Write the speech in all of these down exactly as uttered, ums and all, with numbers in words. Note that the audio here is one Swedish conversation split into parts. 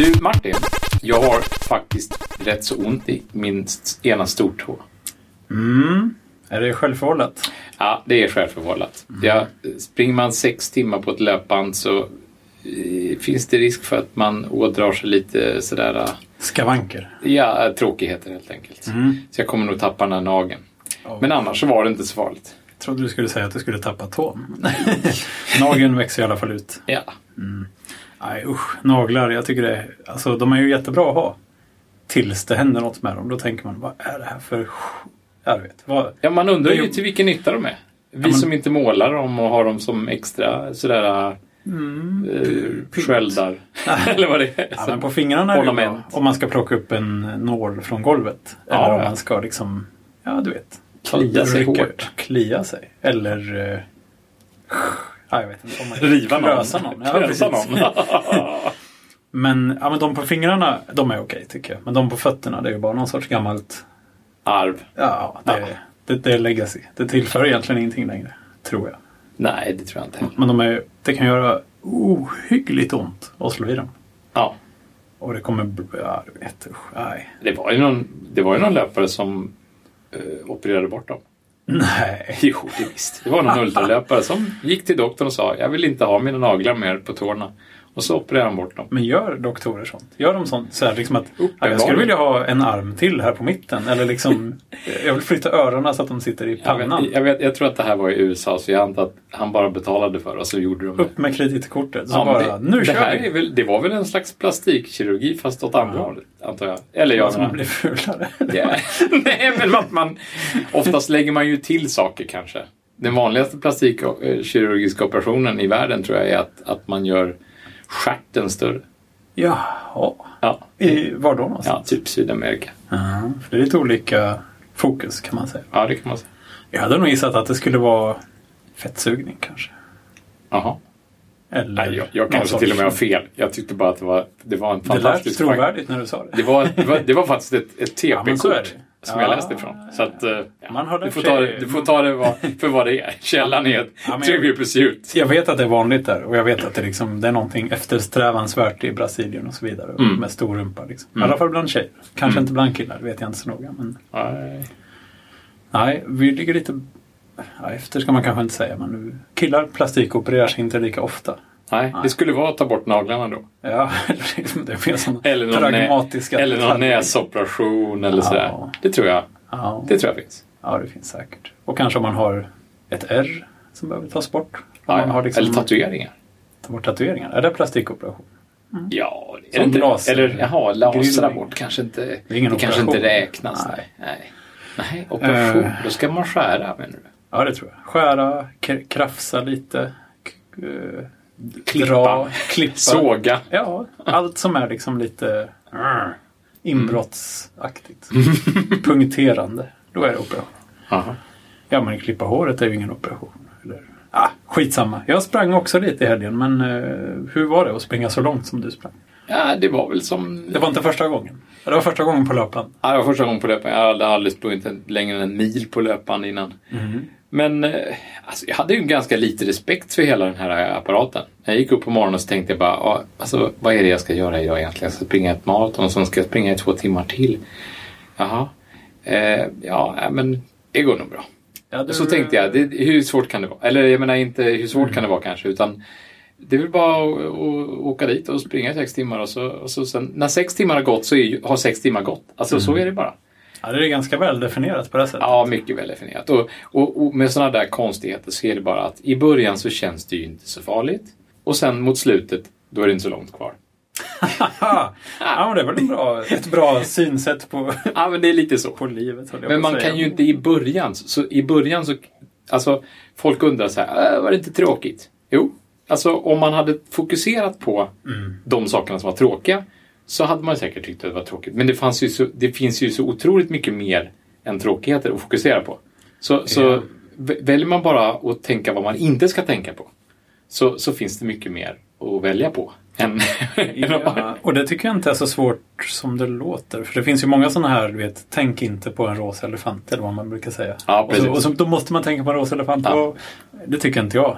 Du Martin, jag har faktiskt rätt så ont i min ena stortå. Mm. Är det självförvållat? Ja, det är självförvållat. Mm. Jag, springer man sex timmar på ett löpband så eh, finns det risk för att man ådrar sig lite sådär... Skavanker? Ja, tråkigheter helt enkelt. Mm. Så jag kommer nog tappa den här nageln. Oh. Men annars så var det inte så farligt. Jag trodde du skulle säga att du skulle tappa tån. Nageln växer i alla fall ut. Ja. Mm. Aj, usch, naglar, jag tycker det... Alltså, de är ju jättebra att ha. Tills det händer något med dem, då tänker man, vad är det här för... Jag vet, vad... Ja, man undrar ju till vilken nytta de är. Vi ja, man... som inte målar dem och har dem som extra sådär... Mm. Eh, sköldar. Eller vad det är. Ja, men på fingrarna är det ju, om man ska plocka upp en nål från golvet. Ja, eller om ja. man ska liksom... Ja, du vet. Klia sig hårt. Klia sig. Eller... Uh... Ja, jag vet inte. Om man riva någon. någon. Ja, Klösa någon. men, ja, men de på fingrarna, de är okej tycker jag. Men de på fötterna, det är ju bara någon sorts gammalt... Arv. Ja, det, ja. Det, det är legacy. Det tillför egentligen ingenting längre, tror jag. Nej, det tror jag inte. Men de är, det kan göra ohyggligt ont att slå i dem. Ja. Och det kommer... Ja, du vet. Nej. Det var ju någon, det var ju någon löpare som... opererade bort dem. Nej. Jo, det visst. Det var någon ultralöpare som gick till doktorn och sa, jag vill inte ha mina naglar mer på tårna. Och så opererade han bort dem. Men gör doktorer sånt? Gör de sånt? Så här, liksom att, jag skulle vilja ha en arm till här på mitten. Eller liksom, jag vill flytta öronen så att de sitter i pannan. Jag, vet, jag, vet, jag tror att det här var i U S A, så jag antar att han bara betalade för det och så gjorde de det. Upp med kreditkortet. Så ja, bara, det, nu det, här är väl, det var väl en slags plastikkirurgi fast åt andra hållet, antar jag. Eller jag. Som blir fulare. Yeah. Nej, men att man, oftast lägger man ju till saker kanske. Den vanligaste plastikkirurgiska operationen i världen tror jag är att, att man gör... Stjärten större. Jaha. Ja. I, var då någonstans? Ja, typ Sydamerika. Uh-huh. För det är lite olika fokus kan man säga. Ja, det kan man säga. Jag hade nog gissat att det skulle vara fettsugning kanske. Jaha. Eller nej, jag, jag kanske till och med har fel. Jag tyckte bara att det var, det var en fantastisk... Det lät trovärdigt när du sa det. Det var, det var, det var faktiskt ett, ett T P-kort ja, som ja, jag läste ifrån. Så att, ja, man har du, får ta det, du får ta det vad, för vad det är. Källan är ett trivia pursuit. Jag vet att det är vanligt där. Och jag vet att det, liksom, det är någonting eftersträvansvärt i Brasilien och så vidare. Mm. Med stor rumpa. Liksom. Mm. I alla fall bland tjejer. Kanske mm. inte bland killar, det vet jag inte så noga. Men... Nej. Nej, vi ligger lite... Ja, efter ska man kanske inte säga, men nu killar plastikopererar sig inte lika ofta. Nej, Nej, det skulle vara att ta bort naglarna då. Ja, eller det finns sådana eller någon pragmatiska... Nä, eller någon detaljer. Näsoperation eller ja. Sådär. Det tror jag. Ja. Det tror jag finns. Ja, det finns säkert. Och kanske om man har ett R som behöver tas bort. Ja, man har liksom eller tatueringar. Ta bort tatueringar. Är det plastikoperation? Mm. Ja, det är det inte. Laser, eller, jaha, laser bort kanske inte... Det, är ingen det kanske inte räknas. Nej, Nej. Nej operation. Uh. Då ska man skära, menar du? Ja, det tror jag. Skära, k- krafsa lite, k- uh, klippa, dra, klippa. Såga. Ja, allt som är liksom lite mm. inbrottsaktigt. Mm. Punkterande. Då är det operation. Aha. Ja, men klippa håret är ju ingen operation. Eller... Ah, skitsamma. Jag sprang också lite i helgen, men uh, hur var det att springa så långt som du sprang? Ja, det var väl som... Det var inte första gången. Det var första gången på löpan. Ja, det var första gången på löpan. Jag hade aldrig sprungit längre än en mil på löpan innan. Mm. Men alltså, jag hade ju ganska lite respekt för hela den här apparaten. Jag gick upp på morgonen och så tänkte jag bara, alltså, vad är det jag ska göra idag egentligen? Jag ska springa ett maraton och sen ska jag springa i två timmar till. Jaha. Eh, ja, men det går nog bra. Ja, du... Så tänkte jag, det, hur svårt kan det vara? Eller jag menar inte hur svårt mm. kan det vara kanske, utan... Det är väl bara att, att åka dit och springa sex timmar. Och så, och så sen, när sex timmar har gått så är, har sex timmar gått. Alltså mm. så är det bara. Ja, det är ganska väl definierat på det sättet. Ja, mycket väl definierat. Och, och, och med sådana där konstigheter så är det bara att i början så känns det ju inte så farligt. Och sen mot slutet, då är det inte så långt kvar. ja, men det är väl en bra, ett bra synsätt på, ja, men det är lite så. På livet. Men man kan ju inte i början. Så, i början så... Alltså, folk undrar så här, äh, var det inte tråkigt? Jo. Alltså om man hade fokuserat på mm. de sakerna som var tråkiga så hade man säkert tyckt att det var tråkigt. Men det, fanns ju så, det finns ju så otroligt mycket mer än tråkigheter att fokusera på. Så, mm. så väljer man bara att tänka vad man inte ska tänka på så, så finns det mycket mer att välja på. Än ja, och det tycker jag inte är så svårt som det låter. För det finns ju många sådana här, du vet, tänk inte på en rosa elefant eller vad man brukar säga. Ja, och så, och så, då måste man tänka på en rosa elefant. Ja. Och det tycker inte jag.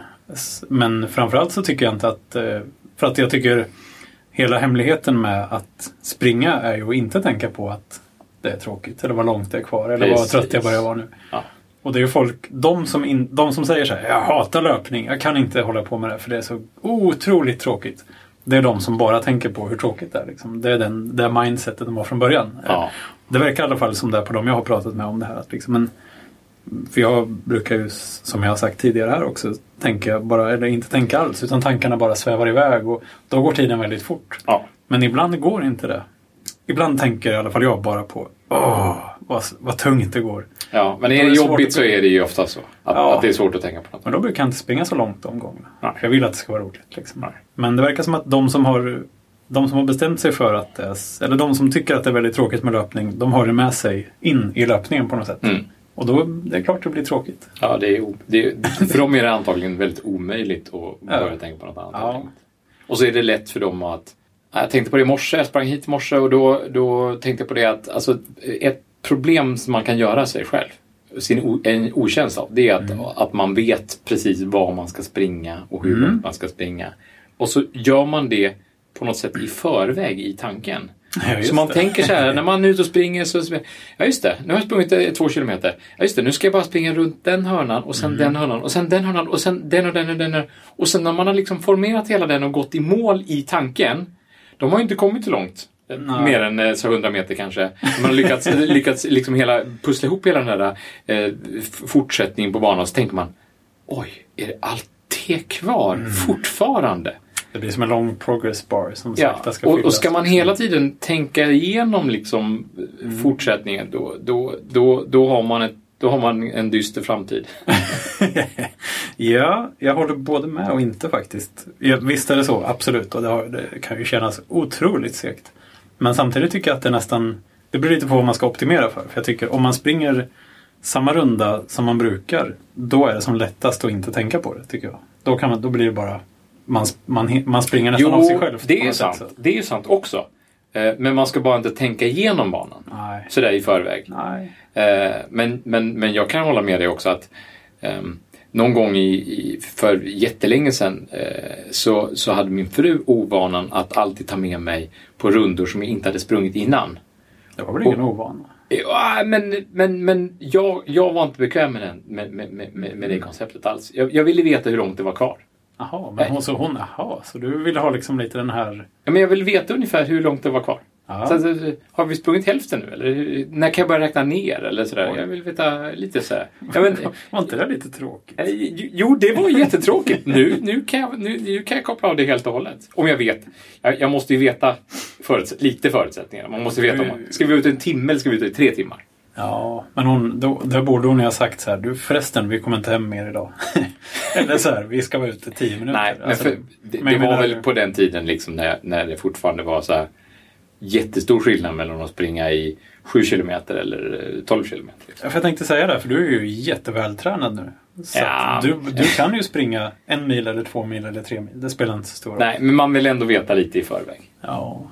Men framförallt så tycker jag inte att... För att jag tycker hela hemligheten med att springa är ju att inte tänka på att det är tråkigt eller vad långt det är kvar eller precis. Vad trött jag börjar vara nu. Ja. Och det är ju folk, de som, in, de som säger så här, jag hatar löpning, jag kan inte hålla på med det för det är så otroligt tråkigt. Det är de som bara tänker på hur tråkigt det är. Liksom. Det är den, det mindsetet de var från början. Ja. Det verkar i alla fall som det är på dem jag har pratat med om det här. Att liksom, men, för jag brukar ju, som jag har sagt tidigare här också, tänka bara, eller inte tänka alls, utan tankarna bara svävar iväg och då går tiden väldigt fort. Ja. Men ibland går inte det. Ibland tänker i alla fall jag bara på åh, vad, vad tungt det går. Ja, men är det jobbigt att... så är det ju ofta så. Att, ja. Att det är svårt att tänka på något. Men då brukar jag inte springa så långt de gångerna. Nej. Jag vill att det ska vara roligt. Liksom. Nej. Men det verkar som att de som har de som har bestämt sig för att det är, eller de som tycker att det är väldigt tråkigt med löpning, de har det med sig in i löpningen på något sätt. Mm. Och då det är klart att det blir tråkigt. Ja, det är, det är, för dem är det antagligen väldigt omöjligt att börja ja. Tänka på något annat. Ja. Och så är det lätt för dem att jag tänkte på det i morse, jag sprang hit i morse och då, då tänkte jag på det att alltså, ett problem som man kan göra sig själv, sin o, en okänsla av, det är att, mm. att man vet precis var man ska springa och hur mm. man ska springa. Och så gör man det på något sätt i förväg i tanken. Ja, så man det. tänker så här, när man är ute och springer så... Ja just det, nu har jag sprungit två kilometer. Ja just det, nu ska jag bara springa runt den hörnan och sen mm. den hörnan och sen den hörnan och sen den och den och den. Och, den. Och sen när man har liksom formerat hela den och gått i mål i tanken... De har ju inte kommit så långt. Nej. Mer än så hundra meter kanske. Man har lyckats, lyckats liksom hela, pussla ihop hela den där eh, fortsättningen på banan. Så tänker man, oj, är det allt det kvar mm. fortfarande? Det blir som en lång progress bar som ja. Sakta ska och, fyllas. Och ska man hela tiden tänka igenom liksom mm. fortsättningen, då, då, då, då, har man ett, då har man en dyster framtid. Ja, jag håller både med och inte faktiskt. Jag, visst är det så, absolut. Och det, har, det kan ju kännas otroligt segt. Men samtidigt tycker jag att det nästan... Det beror lite på vad man ska optimera för. För jag tycker om man springer samma runda som man brukar, då är det som lättast att inte tänka på det, tycker jag. Då, kan man, då blir det bara... Man, man, man springer nästan jo, av sig själv. det är sant. Det är ju sant också. Men man ska bara inte tänka igenom banan. Nej. Sådär i förväg. Nej. Men, men, men jag kan hålla med dig också att... Någon gång i, i, för jättelänge sedan eh, så, så hade min fru ovanan att alltid ta med mig på rundor som jag inte hade sprungit innan. Det var väl ingen ovana? Ja, men, men, men jag, jag var inte bekväm med, den, med, med, med, med mm. det konceptet alls. Jag, jag ville veta hur långt det var kvar. Jaha, men hon, så hon, aha, så du ville ha liksom lite den här... Ja, men jag ville veta ungefär hur långt det var kvar. Så att, har vi sprungit hälften nu? Eller när kan jag börja räkna ner? Eller sådär. Jag vill veta lite sådär. Men, var inte det lite tråkigt? Jo, det var jättetråkigt. Nu, nu, kan jag, nu, nu kan jag koppla av det helt och hållet. Om jag vet. Jag, jag måste ju veta förutsätt, lite förutsättningar. Man måste veta om man, ska vi ut en timme eller ska vi ut i tre timmar? Ja, men hon, då, där borde hon ju ha sagt så här, du förresten, vi kommer inte hem mer idag. Eller så här, vi ska vara ute tio minuter. Nej, men för, det, men det var väl på den tiden liksom när, när det fortfarande var så här jättestor skillnad mellan att springa i sju kilometer eller tolv kilometer. Liksom. Jag tänkte säga det, för du är ju jättevältränad nu. Så ja. du, du kan ju springa en mil eller två mil eller tre mil. Det spelar inte så stor roll. Nej, men man vill ändå veta lite i förväg. Ja,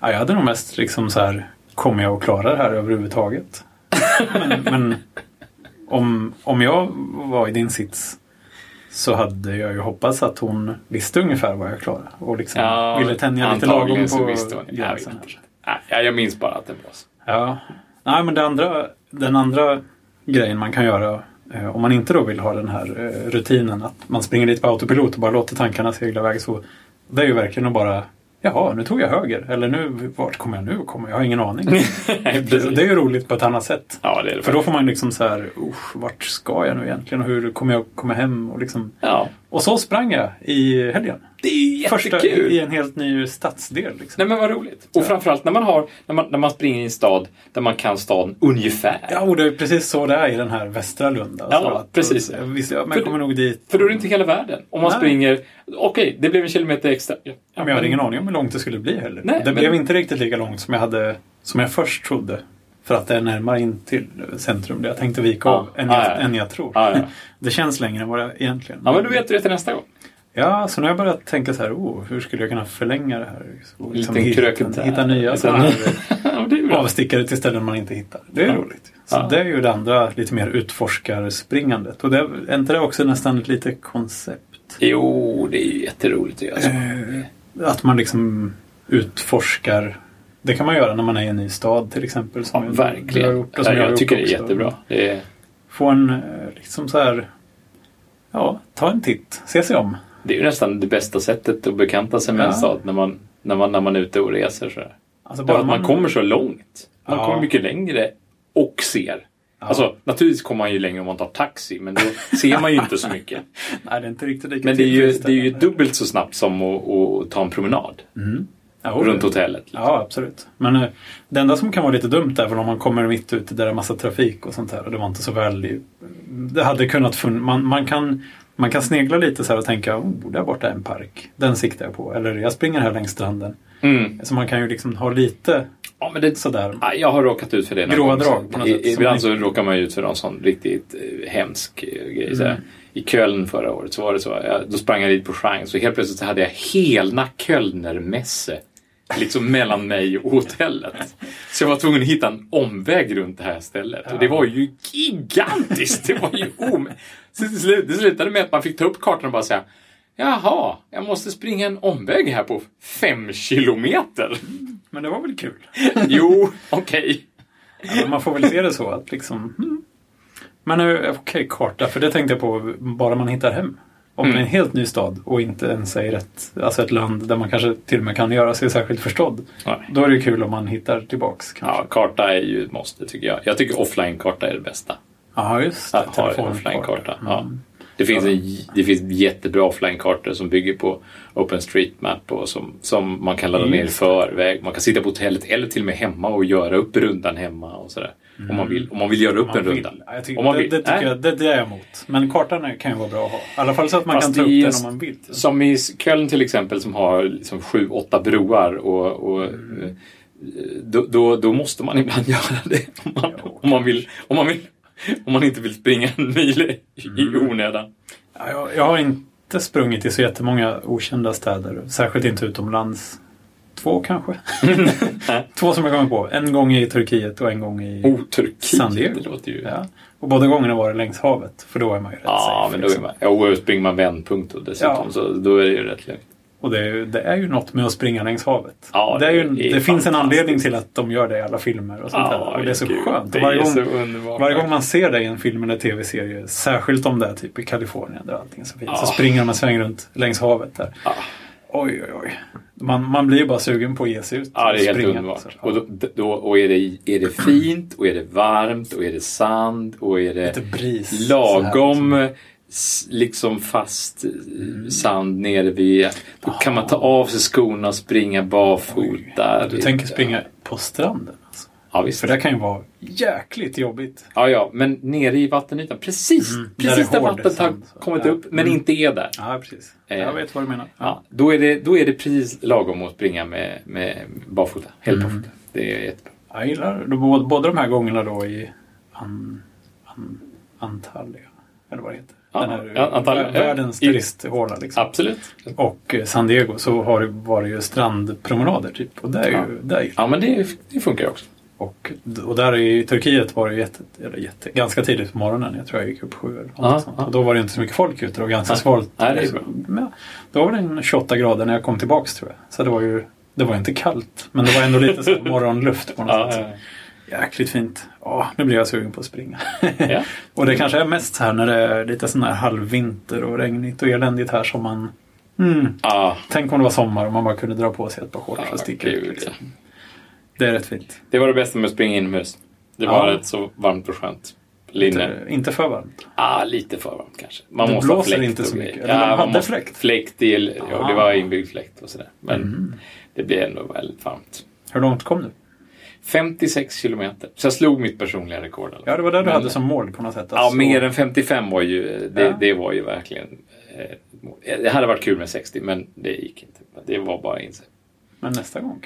ja jag hade nog mest liksom så här, kommer jag att klara det här överhuvudtaget? men men om, om jag var i din sits... så hade jag ju hoppats att hon visste ungefär vad jag klarade. Och liksom ja, ville tänja lite lagom på... Ja, jag, jag minns bara att det var så. Ja. Nej, men det andra, den andra grejen man kan göra eh, om man inte då vill ha den här eh, rutinen att man springer lite på autopilot och bara låter tankarna segla iväg så det är ju verkligen att bara jaha, nu tog jag höger. Eller nu, vart kommer jag nu? Kommer jag har ingen aning. det, det är ju roligt på ett annat sätt. Ja, det är det. För då får man liksom så här, vart ska jag nu egentligen? Och hur kommer jag komma hem? Och, liksom... ja. Och så sprang jag i helgen. Det är ju jättekul. Första i en helt ny stadsdel. Liksom. Nej, men vad roligt. Och ja. Framförallt när man, har, när, man, när man springer i en stad där man kan staden ungefär. Ja, och det är precis så det är i den här Västra Lund. Alltså, ja, att, precis. Och, visst, ja, man för, kommer nog dit. För då är det inte hela världen. Om man nej. Springer, okej, okay, det blev en kilometer extra. Ja, men jag hade ingen aning om hur långt det skulle bli heller. Nej, det men... blev inte riktigt lika långt som jag, hade, som jag först trodde. För att det är närmare in till centrum där jag tänkte vika av ja. än, ja, ja. än jag tror. Ja, ja. Det känns längre än vad det egentligen. Ja, men du vet du det till nästa gång. Ja, så nu har jag börjat tänka så här, oh, hur skulle jag kunna förlänga det här? Så, liksom, hitta, hitta nya ja, avstickare till ställen man inte hittar. Det är ja. Roligt. Så ja. Det är ju det andra lite mer utforskar-springandet. Och det är inte det också nästan ett litet koncept? Jo, det är ju jätteroligt att göra så. Eh, att man liksom... utforskar. Det kan man göra när man är i en ny stad till exempel. Som ja, verkligen. Gjort, som ja, jag, jag tycker det är jättebra. Det är... Få en liksom så här, ja, ta en titt, se sig om. Det är ju nästan det bästa sättet att bekanta sig med ja. en stad när man, när, man, när man är ute och reser. Så alltså bara att man... man kommer så långt. Man ja. kommer mycket längre och ser. Ja. Alltså, naturligtvis kommer man ju längre om man tar taxi, men då ser man ju inte så mycket. Nej, det är inte riktigt lika. Men det är ju, det är ju dubbelt så snabbt som att, att ta en promenad mm. ja, runt hotellet. Liksom. Ja, absolut. Men det enda som kan vara lite dumt är väl om man kommer mitt ute där det är massa trafik och sånt här. Och det var inte så väl... Det hade kunnat fun- man, man, kan, man kan snegla lite så här och tänka, oh, där borta är en park. Den siktar jag på. Eller jag springer här längs stranden. Mm. Så man kan ju liksom ha lite... Ja, men det, sådär. Jag har råkat ut för det. Grova drag på något sätt. Ibland så råkar man ju ut för någon sån riktigt hemsk grej. Mm. I Köln förra året så var det så. Jag, då sprang jag dit på Schang. Så helt plötsligt så hade jag helna Kölnermässe. Liksom mellan mig och hotellet. Så jag var tvungen att hitta en omväg runt det här stället. Ja. Och det var ju gigantiskt. Det var ju om... Så det slutade med att man fick ta upp kartan och bara säga. Jaha, jag måste springa en omväg här på fem kilometer. Men det var väl kul? Jo, okej. Okay. Ja, man får väl se det så att liksom... Hmm. Men okej, okay, karta. För det tänkte jag på bara man hittar hem. Om mm. det är en helt ny stad och inte ens är ett, alltså ett land där man kanske till och med kan göra sig särskilt förstådd. Nej. Då är det kul om man hittar tillbaks. Kanske. Ja, karta är ju ett måste tycker jag. Jag tycker offline-karta är det bästa. Ja, just det. Att ha offline-karta, mm. ja. Det finns, en, det finns jättebra offline-kartor som bygger på OpenStreetMap och som, som man kan ladda ner i förväg. Man kan sitta på hotellet eller till och med hemma och göra upp rundan hemma och sådär. Mm. Om, man vill, om man vill göra upp en runda. Det, det tycker jag, det, det är jag emot. Men kartan kan ju vara bra att ha. I alla fall så att man Fast kan ta upp den om man vill. Som i Köln till exempel som har liksom sju, åtta broar och... och mm. då, då, då måste man ibland göra det om man, ja, om man vill... Om man vill Om man inte vill springa en mil i onödan. Ja, jag, jag har inte sprungit i så jättemånga okända städer. Särskilt inte utomlands. Två kanske. Två som jag kommer på. En gång i Turkiet och en gång i oh, San Diego. Det låter ju... ja. Och båda gångerna var det längs havet. För då är man ju rätt ja, safe. Liksom. Ja, och springer man vändpunkt och dessutom. Ja. Så då är det ju rätt lugnt. Och det är, ju, det är ju något med att springa längs havet. Ja, det är ju, det det finns en anledning till att de gör det i alla filmer och sånt ja, där. Och det är så gud, skönt. Och varje, är gång, så varje gång man ser det i en film eller tv-serie, särskilt om det är typ i Kalifornien där allting så fint, ja. så springer man sväng runt längs havet där. Ja. Oj, oj, oj. Man, man blir ju bara sugen på att ge sig ut. Ja, det är helt underbart. Så, ja. Och, då, då, och är, det, är det fint, och är det varmt, och är det sand, och är det lite bris, lagom... liksom fast sand nere vid. Då kan man ta av sig skorna och springa barfota. Du tänker springa på stranden alltså. Ja, visst. För det kan ju vara jäkligt jobbigt. Ja, ja, men nere i vattenytan. Precis, mm, precis där, där vattnet har kommit ja. upp men mm. inte är där. Ja, precis. Jag vet vad du menar. Ja, då, är det, då är det precis lagom att springa med, med barfota. Helt barfota. Mm. Det är jättebra. Jag gillar då, både de här gångerna då i an, an, Antalya. Eller vad det heter. Den här ja, antagligen. Världens turisthåla liksom. Absolut. Och San Diego så har det varit ju strandpromenader typ. Och det är ja. ju där. Ja, men det, det funkar ju också. Och, och där i Turkiet var det jätte, eller jätte, ganska tidigt på morgonen. Jag tror jag gick upp sju. Ja, ja. Och då var det inte så mycket folk ute och ganska svalt. Ja, det är bra. Men, då var det en tjugoåtta grader när jag kom tillbaks tror jag. Så det var ju det var inte kallt. Men det var ändå lite så morgonluft på något ja, sätt. Ja, ja. Jäkligt fint. Åh, nu blir jag sugen på att springa. Ja. Och det kanske är mest här när det är lite sån här halvvinter och regnigt och eländigt här som man... Mm, ah. Tänk om det var sommar och man bara kunde dra på sig ett par shorts ah, och sticka ut. Liksom. Det är rätt fint. Det var det bästa med att springa inomhus. Det var ah. rätt så varmt och skönt. Linne. Inte, inte för varmt? Ja, ah, lite för varmt kanske. Man det måste blåser ha inte så mycket. Eller ja, man hade fläkt. Fläkt i, ah. ja, det var inbyggd fläkt och sådär. Men mm. det blev ändå väldigt varmt. Hur långt kom du? femtiosex kilometer. Så jag slog mitt personliga rekord. Alltså. Ja, det var det du men, hade som mål på något sätt. Alltså. Ja, mer än femtiofem var ju... Det, ja. det var ju verkligen... Eh, det hade varit kul med sextio, men det gick inte. Det var bara in sig. Men nästa gång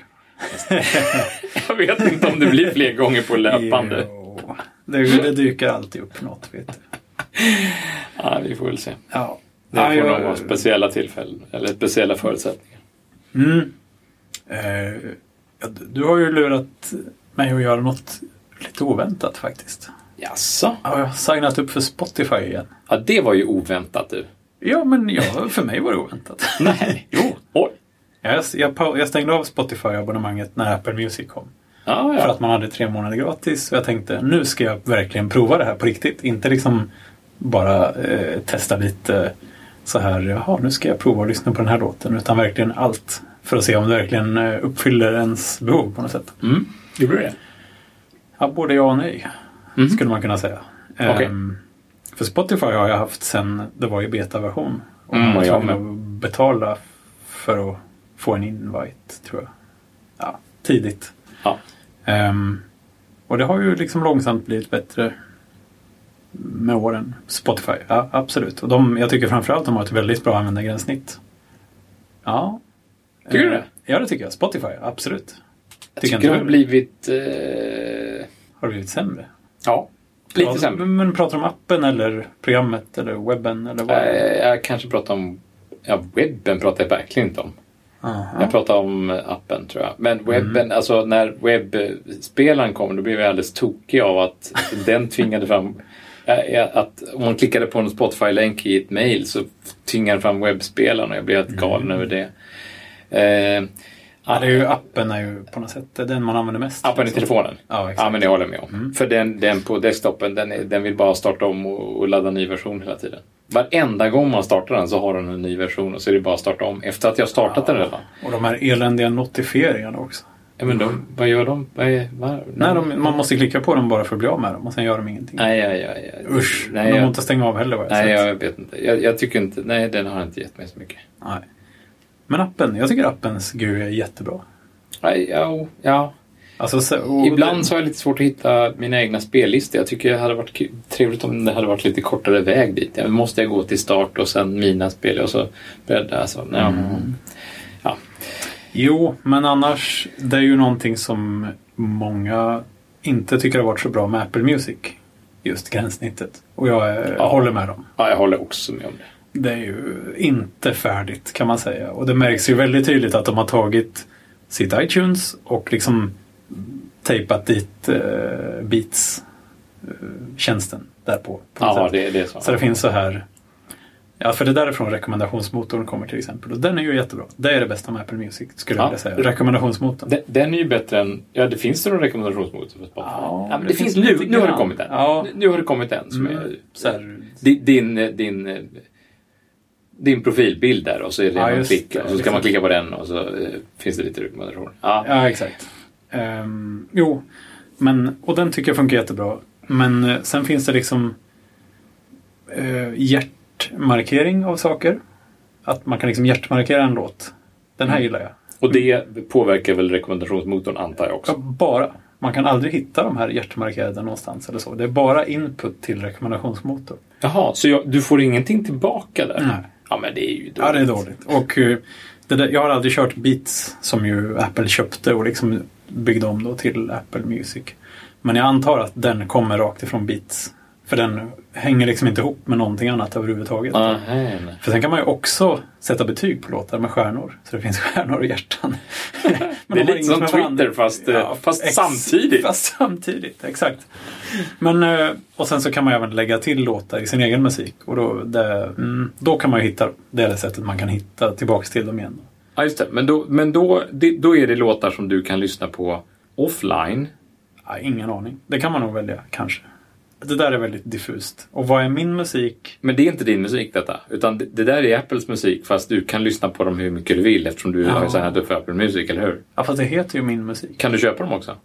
kanske. Jag vet inte om det blir fler gånger på löpande. Jo, det, det dyker alltid upp något, vet du. Ja, vi får väl se. Ja. Det får ja, nog vara speciella tillfällen. Eller speciella förutsättningar. Mm. Eh... Du har ju lurat mig att göra något lite oväntat faktiskt. Jaså? Ja, jag har signat upp för Spotify igen. Ja, det var ju oväntat du. Ja, men ja, för mig var det oväntat. Nej, jo. Oj. Jag, jag, jag stängde av Spotify-abonnemanget när Apple Music kom. Ah, ja. För att man hade tre månader gratis. Och jag tänkte, nu ska jag verkligen prova det här på riktigt. Inte liksom bara eh, testa lite så här, jaha, nu ska jag prova att lyssna på den här låten. Utan verkligen allt. För att se om det verkligen uppfyller ens behov på något sätt. Mm. Det blir det. Ja, både ja och nej. Mm. Skulle man kunna säga. Okay. Um, för Spotify har jag haft sen det var i beta-version. Och mm, man var att betala för att få en invite, tror jag. Ja, tidigt. Ja. Um, och det har ju liksom långsamt blivit bättre med åren. Spotify, ja, absolut. Och de, jag tycker framförallt de har ett väldigt bra användargränssnitt. Ja. Tycker du det? Ja, det tycker jag. Spotify, absolut. Jag tycker, tycker det har blivit... Eh... Har det blivit sämre? Ja, lite pratar, sämre. Men pratar du om appen eller programmet eller webben? Eller vad? Jag, jag kanske pratar om... Ja, webben pratar jag verkligen inte om. Aha. Jag pratar om appen, tror jag. Men webben, mm. alltså när webbspelaren kom, då blev jag alldeles tokig av att den tvingade fram... Att om man klickade på en Spotify-länk i ett mail så tvingade fram webbspelaren och jag blev helt galen mm. över det. Eh, ja, det är ju, appen är ju på något sätt den man använder mest. Appen liksom. I telefonen? Ja, exakt. Ja, men det håller jag med om. Mm. För den, den på desktopen, den, är, den vill bara starta om och, och ladda en ny version hela tiden. Varenda gång man startar den så har den en ny version och så är det bara att starta om efter att jag startat ja. den redan. Och de här eländiga notifieringarna också. Ja, men de, mm. vad gör de? Vad är, vad, Nej, de, man måste klicka på dem bara för att bli av med dem och sen gör de ingenting. Nej, ja, ja, ja. Usch, nej, de jag, måste stänga av heller. Vad jag nej, jag, jag vet inte. Jag, jag tycker inte, nej, den har inte gett mig så mycket. Nej. Men appen, jag tycker appens G U I är jättebra. Nej, ja, ja. Alltså, så, ibland det... så har jag lite svårt att hitta mina egna spellistor. Jag tycker det hade varit kul, trevligt om det hade varit lite kortare väg dit. Jag måste jag gå till start och sen mina spel och så bredda. Alltså, nej, mm. ja. Jo, men annars, det är ju någonting som många inte tycker har varit så bra med Apple Music. Just gränssnittet. Och jag ja. håller med dem. Ja, jag håller också med om det. Det är ju inte färdigt, kan man säga. Och det märks ju väldigt tydligt att de har tagit sitt iTunes och liksom tejpat dit uh, Beats-tjänsten därpå. Ja, det, det är så. Så det finns så här... Ja, för det därifrån rekommendationsmotorn kommer till exempel. Och den är ju jättebra. Det är det bästa med Apple Music, skulle ja. jag vilja säga. Rekommendationsmotorn. Den, den är ju bättre än... Ja, det finns ju någon rekommendationsmotor för Spotify. Ja, ja men det, det finns nu. Nu har det kommit en. Ja. Nu, nu har det kommit en som mm. är... Så här, din... din, din din profilbild där och så är det ja, en klick och så ska man klicka på den och så eh, finns det lite rekommendationer. Ja, ja exakt. Um, jo, men, och den tycker jag funkar jättebra. Men eh, sen finns det liksom eh, hjärtmarkering av saker. Att man kan liksom hjärtmarkera en låt. Den här mm. gillar jag. Och det påverkar väl rekommendationsmotorn antar jag också? Ja, bara. Man kan aldrig hitta de här hjärtmarkerade någonstans eller så. Det är bara input till rekommendationsmotorn. Jaha, så jag, du får ingenting tillbaka där? Nej. Ja, men det är ju dåligt. Ja, det är dåligt. Och det där, jag har aldrig kört Beats som ju Apple köpte och liksom byggde om då till Apple Music. Men jag antar att den kommer rakt ifrån Beats. För den hänger liksom inte ihop med någonting annat överhuvudtaget. Ah, hej, nej. För sen kan man ju också sätta betyg på låtar med stjärnor. Så det finns stjärnor och hjärtan. Men det är lite som Twitter fast, ja, fast ex- samtidigt. Fast samtidigt, exakt. Men, och sen så kan man ju även lägga till låtar i sin egen musik. Och då, det, då kan man ju hitta, det är det sättet man kan hitta tillbaka till dem igen. Ja just det, men då, men då, då är det låtar som du kan lyssna på offline. Ja, ingen aning, det kan man nog välja kanske. Det där är väldigt diffust. Och vad är min musik? Men det är inte din musik detta. Utan det, det där är Apples musik. Fast du kan lyssna på dem hur mycket du vill. Eftersom du ja. har signat upp för Apple Music, eller hur? Ja, fast det heter ju min musik. Kan du köpa dem också?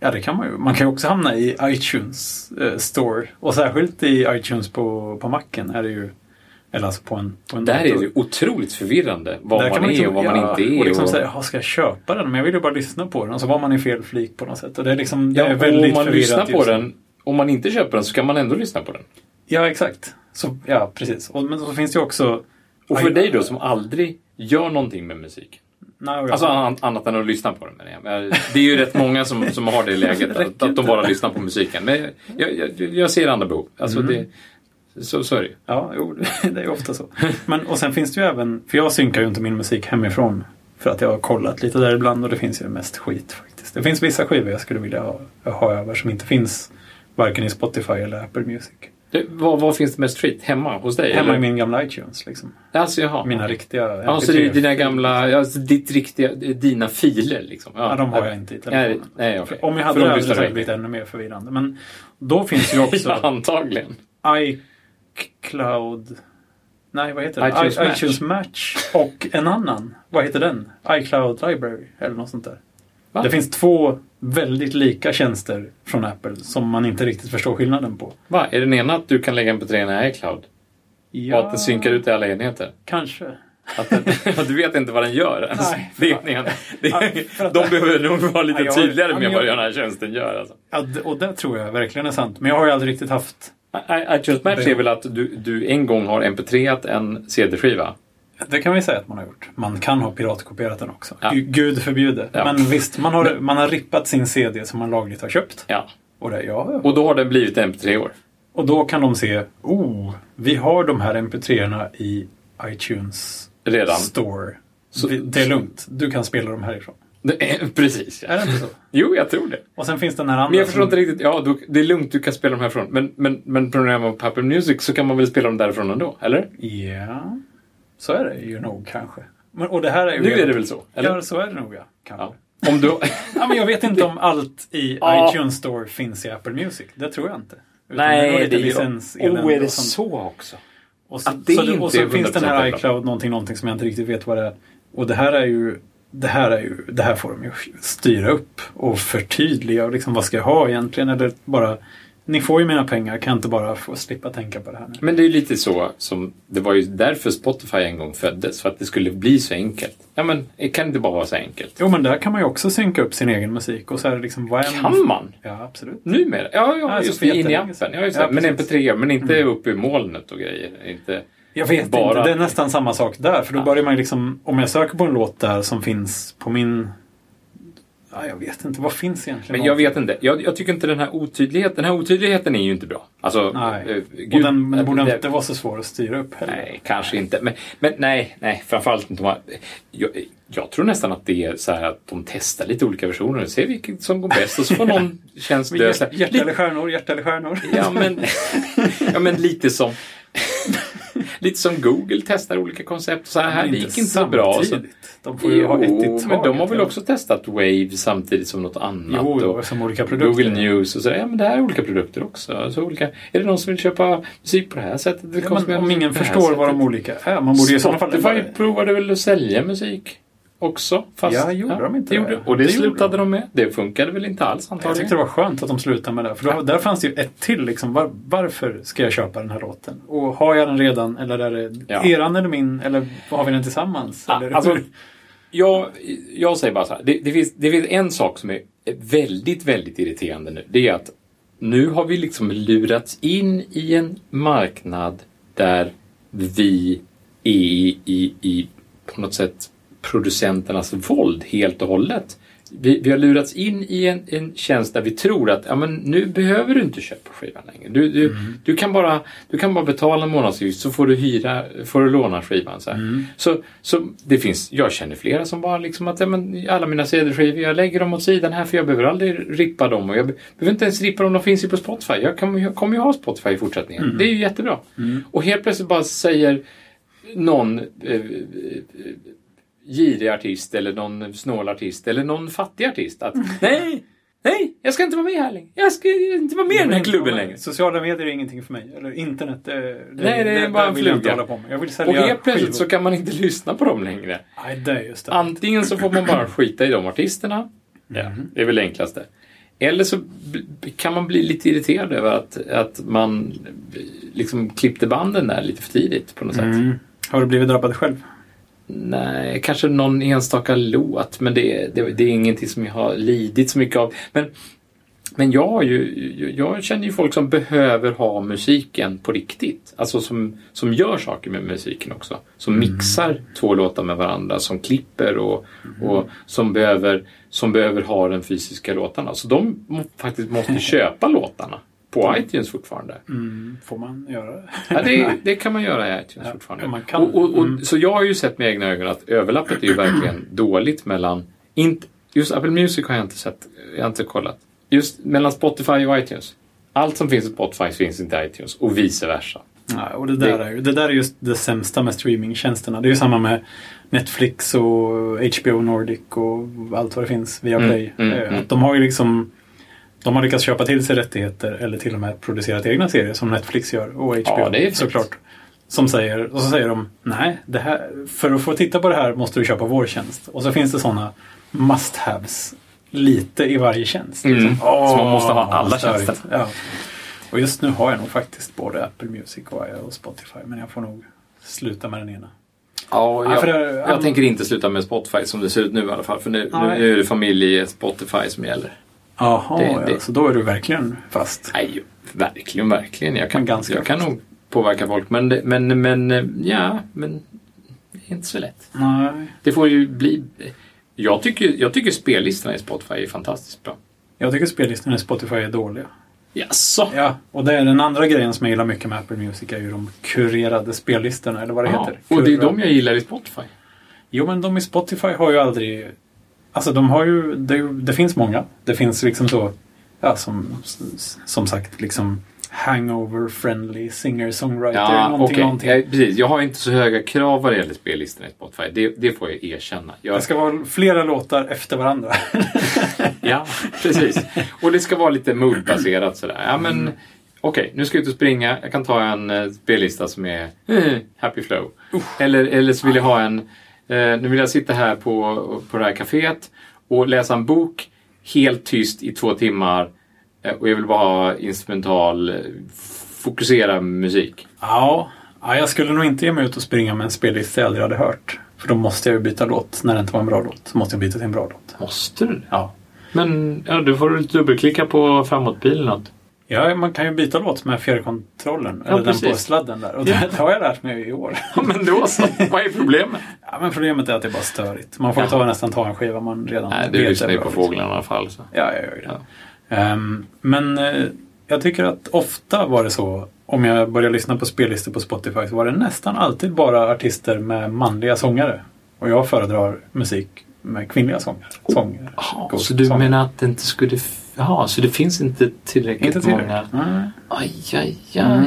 Ja, det kan man ju. Man kan ju också hamna i iTunes eh, Store. Och särskilt i iTunes på, på Macen är det ju... Eller alltså på en... På en där dator. Är det otroligt förvirrande. Vad man, man är och vad ja, man inte är. Och liksom och... säga, ska jag köpa den? Men jag vill ju bara lyssna på den. Och så var man i fel flik på något sätt. Och det är liksom... Det ja, är väldigt man lyssnar på den... Om man inte köper den så kan man ändå lyssna på den. Ja, exakt. Så, ja, precis. Och, men så finns det ju också... Och för I... dig då som aldrig gör någonting med musik. Nej, jag... Alltså an- annat än att lyssna på den. Men det är ju rätt många som, som har det läget. att, att de bara lyssnar på musiken. Men jag, jag, jag ser andra behov. Alltså mm. det... Så, så är det ju. Ja, jo, det är ju ofta så. Men, och sen finns det ju även... För jag synkar ju inte min musik hemifrån. För att jag har kollat lite där ibland. Och det finns ju mest skit faktiskt. Det finns vissa skivor jag skulle vilja ha, ha över som inte finns... Varken i Spotify eller Apple Music. Du, vad, vad finns det mest fritt? Hemma hos dig? Hemma eller? I min gamla iTunes liksom. Alltså, jaha. Mina riktiga... Ja, så det är dina gamla... Alltså, ditt riktiga... Dina filer liksom. Ja, ja de har jag inte i telefonen. Nej, okay. Om jag hade för det så hade det blivit ännu mer förvirrande. Men då finns ju också... ja, antagligen. iCloud... Nej, vad heter den? iTunes, I- Match. iTunes Match. Och en annan. Vad heter den? iCloud Library eller något sånt där. Va? Det finns två väldigt lika tjänster från Apple som man inte riktigt förstår skillnaden på. Va? Är den ena att du kan lägga en på träna i iCloud? Ja. Och att den synkar ut i alla enheter? Kanske. Att den, du vet inte vad den gör ens. Nej, det är en, det är, de behöver nog vara lite jag, tydligare med jag, vad den här tjänsten gör. Alltså. Ja, och det tror jag verkligen är sant. Men jag har ju aldrig riktigt haft... iTunes Match är väl att du, du en gång har M P tre:at en C D-skiva? Det kan vi säga att man har gjort. Man kan ha piratkopierat den också. Ja. Gud förbjude. Ja. Men visst, man har, man har rippat sin C D som man lagligt har köpt. Ja. Och, det, ja. Och då har den blivit M P tre-år. Och då kan de se, oh, vi har de här M P tre-erna i iTunes redan. Store. Så, det är lugnt, du kan spela dem härifrån. Det är, precis. Är det inte så? Jo, jag tror det. Och sen finns den här andra. Men jag förstår inte som... riktigt. Ja, du, det är lugnt, du kan spela dem härifrån. Men, men, men på den här Apple Music så kan man väl spela dem därifrån ändå, eller? Ja, yeah. Så är det ju nog kanske. Men, och det här är ju nu är det helt... väl så? Eller? Ja, så är det nog, ja. Kanske. Ja. Om du... ja, men jag vet inte om allt i ja. iTunes Store finns i Apple Music. Det tror jag inte. Utan nej, det är ju... Oh, är det så också? Och så, att det så, och så finns den här iCloud någonting, någonting som jag inte riktigt vet vad det är. Och det här är ju... Det här, är ju, det här får de ju styra upp och förtydliga. Och liksom, vad ska jag ha egentligen? Eller bara, ni får ju mina pengar, kan inte bara få slippa tänka på det här nu. Men det är ju lite så, som, det var ju därför Spotify en gång föddes. För att det skulle bli så enkelt. Ja, men det kan inte bara vara så enkelt. Jo, men där kan man ju också synka upp sin egen musik. Och så är det liksom, vad är kan man? Ja, absolut. Numera? Ja, ja, ja just in i appen. Ja, just ja, men M P tre, men inte mm. upp i molnet och grejer. Inte... Jag vet bara... inte, det är nästan samma sak där. För då ja. börjar man liksom, om jag söker på en låt där som finns på min... Ja, jag vet inte, vad finns egentligen? Men jag vet inte, jag, jag tycker inte den här otydligheten, den här otydligheten är ju inte bra. Alltså, nej, äh, gud, och den, men det borde det, inte vara så svår att styra upp heller. Nej, kanske nej. inte. Men, men nej, nej, framförallt inte. De jag, jag tror nästan att det är så här att de testar lite olika versioner och ser vilket som går bäst. Och så får någon tjänst... Hjärta eller stjärnor, hjärta eller stjärnor. ja, men, ja, men lite som... Lite som Google testar olika koncept. Så här, det gick inte så bra. Så. De får ju jo, ha ett i taget, men de har väl också testat Wave samtidigt som något annat. Jo, och, och som olika produkter. Google News och så. Ja, men det här är olika produkter också. Alltså, olika, är det någon som vill köpa musik på det här sättet? Det ja, men, om ingen förstår vad de olika är. Man borde ju i så fall... Spotify provade väl att sälja musik också. Fast, ja, gjorde ja, de inte det. Gjorde, och det, det slutade de. de med. Det funkade väl inte alls antagligen. Jag tyckte det var skönt att de slutade med det. För då, ja. där fanns det ju ett till. Liksom, var, varför ska jag köpa den här låten? Och har jag den redan? Eller är det ja. eran eller min? Eller har vi den tillsammans? Ja, eller, alltså, jag, jag säger bara så här. Det, det, finns, det finns en sak som är väldigt, väldigt irriterande nu. Det är att nu har vi liksom lurats in i en marknad där vi är i, i, i på något sätt producenternas våld helt och hållet. Vi, vi har lurats in i en, en tjänst där vi tror att ja, men nu behöver du inte köpa skivan längre. Du, du, mm. du, kan, bara, du kan bara betala en månadsavgift så får du, hyra, får du låna skivan. Så, här. Mm. så, så det finns, jag känner flera som bara liksom att ja, men alla mina C D-skivor, jag lägger dem åt sidan här för jag behöver aldrig rippa dem. Och jag behöver inte ens rippa dem, de finns ju på Spotify. Jag, kan, jag kommer ju ha Spotify i fortsättningen. Mm. Det är ju jättebra. Mm. Och helt plötsligt bara säger någon... Eh, girig artist eller någon snål artist eller någon fattig artist att nej, nej, jag ska inte vara med här längre. Jag ska inte vara med i den här klubben längre. Sociala medier är ingenting för mig. Eller internet, det, nej, det är det, bara en fluga. Och helt plötsligt så kan man inte lyssna på dem längre. Nej, det är just det. Antingen så får man bara skita i de artisterna. Ja, det är väl det enklaste. Eller så kan man bli lite irriterad över att, att man liksom klippte banden där lite för tidigt på något sätt. Mm. Har du blivit drabbad själv? Nej, kanske någon enstaka låt, men det, det, det är ingenting som jag har lidit så mycket av. Men, men jag, har ju, jag känner ju folk som behöver ha musiken på riktigt. Alltså som, som gör saker med musiken också. Som mixar mm. två låtar med varandra, som klipper och, mm. och som, behöver, som behöver ha den fysiska låtarna. Så de må, faktiskt måste köpa låtarna. På iTunes fortfarande. Mm, får man göra det? Ja, det, det kan man göra i iTunes ja, fortfarande. Man kan. Och, och, och, mm. Så jag har ju sett med egna ögon att överlappet är ju verkligen dåligt mellan... Inte, just Apple Music har jag inte sett. Jag har inte kollat. Just mellan Spotify och iTunes. Allt som finns i Spotify finns inte i iTunes och vice versa. Ja, och det där det... är ju det där är just det sämsta med streamingtjänsterna. Det är ju samma med Netflix och H B O Nordic och allt vad det finns via Play. Mm, mm, mm. De har ju liksom de har lyckats köpa till sig rättigheter eller till och med producerat egna serier som Netflix gör och H B O ja, det är såklart. Som säger, och så säger de, nej, det här, för att få titta på det här måste du köpa vår tjänst. Och så finns det sådana must-haves lite i varje tjänst. Mm. Liksom. Oh, så man måste ha alla tjänster. Ja. Och just nu har jag nog faktiskt både Apple Music och Spotify, men jag får nog sluta med den ena. Ja, jag, ja, för det, jag all... tänker inte sluta med Spotify som det ser ut nu i alla fall, för nu, nu är det familje-Spotify som gäller. Jaha, det... ja, så då är du verkligen fast. Nej, verkligen, verkligen. Jag kan, ganska jag kan nog... påverka folk, men, men, men ja, men det är inte så lätt. Nej. Det får ju bli jag tycker, jag tycker spellistorna i Spotify är fantastiskt bra. Jag tycker spellistorna i Spotify är dåliga. Jaså? Ja, och det är den andra grejen som jag gillar mycket med Apple Music är ju de kurerade spellistorna, eller vad det ja, heter. Kurerade. Och det är de jag gillar i Spotify. Jo, men de i Spotify har ju aldrig alltså de har ju, det, det finns många. Det finns liksom så ja, som, som sagt liksom hangover-friendly singer-songwriter ja, någonting, okay. någonting. Ja, precis. Jag har inte så höga krav vad det gäller spellistorna i Spotify. Det, det får jag erkänna. Jag... Det ska vara flera låtar efter varandra. Ja, precis. Och det ska vara lite moodbaserat sådär. Ja, men mm. okej, okay, nu ska jag ut och springa. Jag kan ta en uh, spellista som är uh, happy flow. Uh. Eller, eller så vill jag ha en uh, nu vill jag sitta här på, på det här kaféet och läsa en bok helt tyst i två timmar och jag vill bara ha instrumental fokusera musik. Ja, jag skulle nog inte ge mig ut och springa med en spellista jag aldrig hade hört. För då måste jag ju byta låt. När det inte var en bra låt så måste jag byta till en bra låt. Måste du? Ja. Men ja, då får du dubbelklicka på framåtbilen något. Ja, man kan ju byta låt med fjärrkontrollen. Ja, eller precis. Den på sladden där. Och det, det har jag lärt mig i år. Ja, men då så. Vad är problemet? Ja, men problemet är att det är bara störigt. Man får ta, nästan ta en skiva man redan vet. Nej, du lyssnar ju på fåglarna i alla fall. Så. Ja, jag gör det. Ja. Um, men uh, jag tycker att ofta var det så, om jag började lyssna på spellistor på Spotify så var det nästan alltid bara artister med manliga sångare. Och jag föredrar musik med kvinnliga sångare. Oh. sångare Aha, god, så du sångare. Menar att det inte skulle... F- Aha, så det finns inte tillräckligt, inte tillräckligt. många? Mm. Aj, aj, aj. Mm.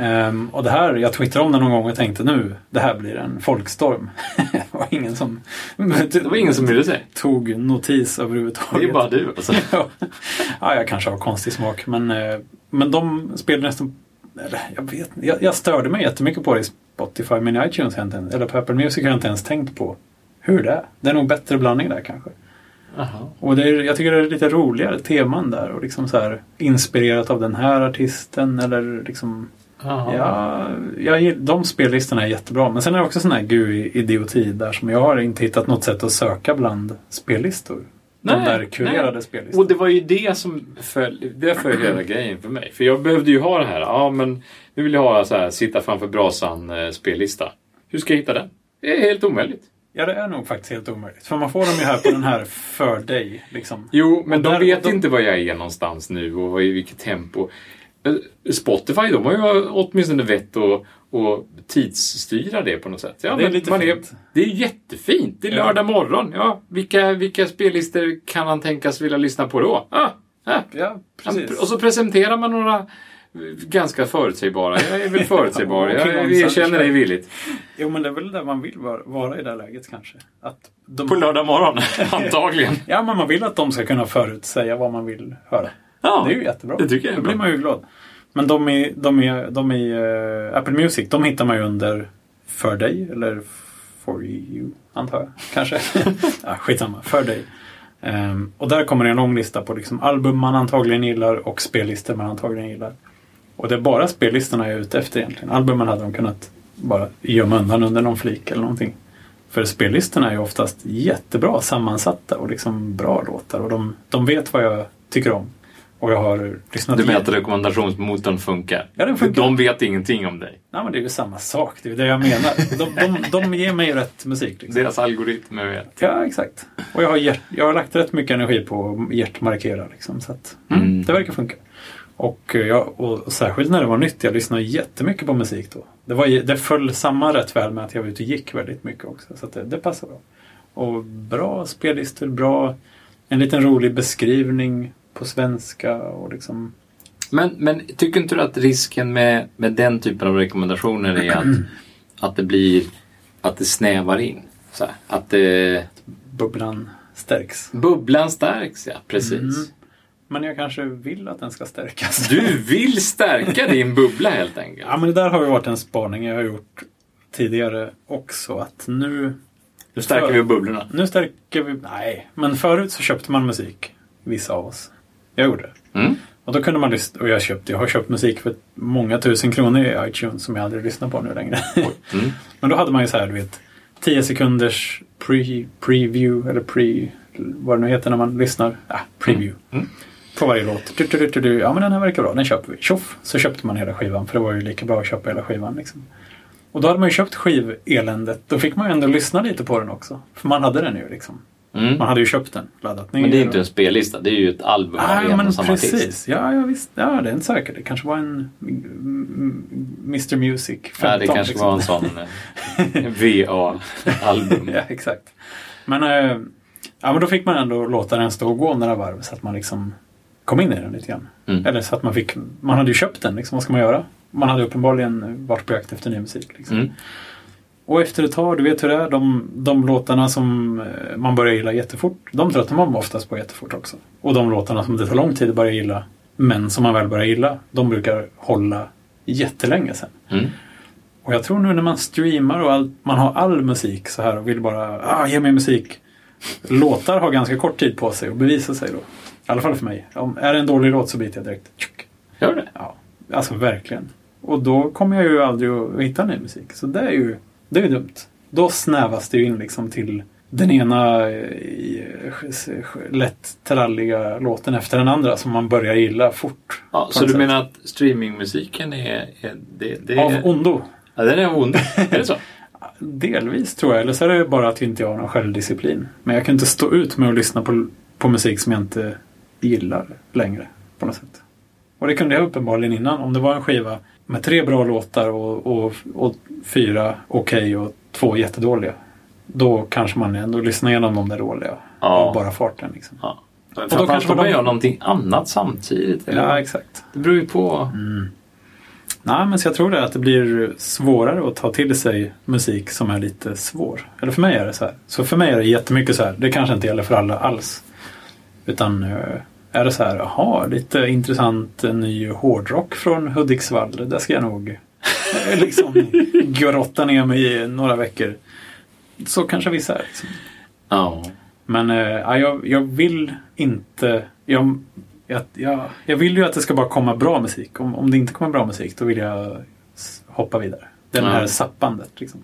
Um, och det här, jag twittrade om det någon gång och tänkte nu, det här blir en folkstorm. Det var ingen som... Det var ingen som ville sig. Tog notis överhuvudtaget. Det är bara du alltså. Ja, jag kanske har konstig smak. Men, men de spelade nästan... Eller, jag vet jag, jag störde mig jättemycket på det i Spotify, men i iTunes eller på Apple Music har jag inte ens tänkt på hur det är. Det är nog bättre blandning där kanske. Aha. Och det är, jag tycker det är lite roligare teman där. Och liksom så här, inspirerat av den här artisten eller liksom... Ja, jag, de spellistorna är jättebra. Men sen är det också sån här G U I-idioti där som jag har inte hittat något sätt att söka bland spellistor. Nej, de där kurerade nej. spellistor. Och det var ju det som följde, det följde hela grejen för mig. För jag behövde ju ha det här. Ja, men nu vill jag ha så här, sitta framför brasan spellista. Hur ska jag hitta den? Det är helt omöjligt. Ja, det är nog faktiskt helt omöjligt. För man får dem ju här på den här för dig. Liksom. Jo, men de vet de... inte var jag är någonstans nu och i vilket tempo. Spotify, de har ju åtminstone vett och, och tidsstyra det på något sätt. Ja, det, är men lite man är, det är jättefint. Det är lördag morgon. Ja, vilka, vilka spellistor kan han tänkas vilja lyssna på då? Ah, ah. Ja, precis. Och så presenterar man några ganska förutsägbara. Jag är väl förutsägbar. Jag erkänner dig villigt. Jo, men det är väl där man vill vara, vara i det här läget kanske. Att de... På lördag morgon, antagligen. Ja, men man vill att de ska kunna förutsäga vad man vill höra. Ja, det är ju jättebra. Det tycker jag. Då blir man ju glad. Men de i, de i, de i uh, Apple Music, de hittar man ju under för dig, eller for you, antar jag. Kanske. Ja, skitsamma. För dig. Um, och där kommer det en lång lista på liksom album man antagligen gillar och spellistor man antagligen gillar. Och det är bara spellistorna jag är ute efter egentligen. Albumen hade de kunnat bara gömma undan under någon flik eller någonting. För spellistorna är ju oftast jättebra sammansatta och liksom bra låtar. Och de, de vet vad jag tycker om. Och jag har lyssnat. Du menar att rekommendationsmotorn funkar? Ja, den funkar. De vet ingenting om dig. Nej, men det är ju samma sak. Det är det jag menar. De, de, de ger mig rätt musik. Liksom. Deras algoritmer vet. Ja, exakt. Och jag har, hjärt, jag har lagt rätt mycket energi på att hjärtmarkera. Liksom, så att, mm. Det verkar funka. Och, jag, och särskilt när det var nytt. Jag lyssnade jättemycket på musik då. Det, var, det föll samman rätt väl med att jag var ute och gick väldigt mycket också. Så att det, det passar bra. Och bra spellistor, bra... En liten rolig beskrivning... på svenska och liksom Men, men tycker inte du att risken med, med den typen av rekommendationer är att, att det blir, att det snävar in? Så här, att det... Bubblan stärks. Bubblan stärks, ja, precis. Mm. Men jag kanske vill att den ska stärkas. Du vill stärka din bubbla helt enkelt. Ja, men det där har ju varit en spaning jag har gjort tidigare också. Att nu... Nu stärker för, vi bubblorna. Nu stärker vi... Nej, men förut så köpte man musik. Vissa av oss. Jag gjorde det. Mm. Och då kunde man lyssna, och jag köpte, jag har köpt musik för många tusen kronor i iTunes som jag aldrig lyssnar på nu längre. Mm. Men då hade man ju så här, du vet, tio sekunders pre, preview, eller pre, vad det nu heter när man lyssnar, ja, preview. Mm. På varje låt. Du, du, du, du. Ja, men den här verkar bra, den köper vi. Tjoff, så köpte man hela skivan, för det var ju lika bra att köpa hela skivan liksom. Och då hade man ju köpt skiveländet, då fick man ju ändå lyssna lite på den också. För man hade den ju liksom. Mm. Man hade ju köpt den, laddat ner. Men det är inte en spellista, det är ju ett album ah, av en och samma precis. Artist. Ja, ja, visst. Ja, det är inte säkert. Det kanske var en mister Music femton. Ja, det kanske liksom. Var en sån V A-album. Ja, exakt. Men, äh, ja, men då fick man ändå låta den stå och gå om den här varv så att man liksom kom in i den lite grann. Mm. Eller så att man fick, man hade ju köpt den liksom, vad ska man göra? Man hade uppenbarligen varit på jakt efter ny musik liksom. Mm. Och efter ett tag, du vet hur det är, de, de låtarna som man börjar gilla jättefort, de tröttar man oftast på jättefort också. Och de låtarna som det tar lång tid att börja gilla, men som man väl börjar gilla, de brukar hålla jättelänge sen. Mm. Och jag tror nu när man streamar och all, man har all musik så här och vill bara, ah, ge mig musik. Låtar har ganska kort tid på sig att bevisa sig då. I alla fall för mig. Om, är det en dålig låt så biter jag direkt. Tjuk. Gör det? Ja, alltså verkligen. Och då kommer jag ju aldrig att hitta ny musik. Så det är ju... Det är ju dumt. Då snävas det ju in liksom till den ena lätt tralliga låten efter den andra som man börjar gilla fort. Ja, så du sätt. Menar att streamingmusiken är... är det, det av är, ondo. Ja, den är av ondo. Är det så? Delvis tror jag. Eller så är det bara att inte jag har någon självdisciplin. Men jag kan inte stå ut med att lyssna på, på musik som jag inte gillar längre på något sätt. Och det kunde jag uppenbarligen innan. Om det var en skiva med tre bra låtar och, och, och fyra okej okay och två jättedåliga. Då kanske man ändå lyssnar igenom de där dåliga. Ja. Och bara farten liksom. Ja. Och då kanske man gör någonting annat samtidigt. Eller? Ja, exakt. Det beror ju på. Mm. Nej, men så jag tror det att det blir svårare att ta till sig musik som är lite svår. Eller för mig är det så här. Så för mig är det jättemycket så här. Det kanske inte gäller för alla alls. Utan... Är det så här, jaha, lite intressant ny hårdrock från Hudiksvall. Där ska jag nog liksom grotta ner mig i några veckor. Så kanske vissa är liksom. Ja. Men äh, jag, jag vill inte... Jag, jag, jag, jag vill ju att det ska bara komma bra musik. Om, om det inte kommer bra musik, då vill jag hoppa vidare. Den här ja. Sappandet. Liksom.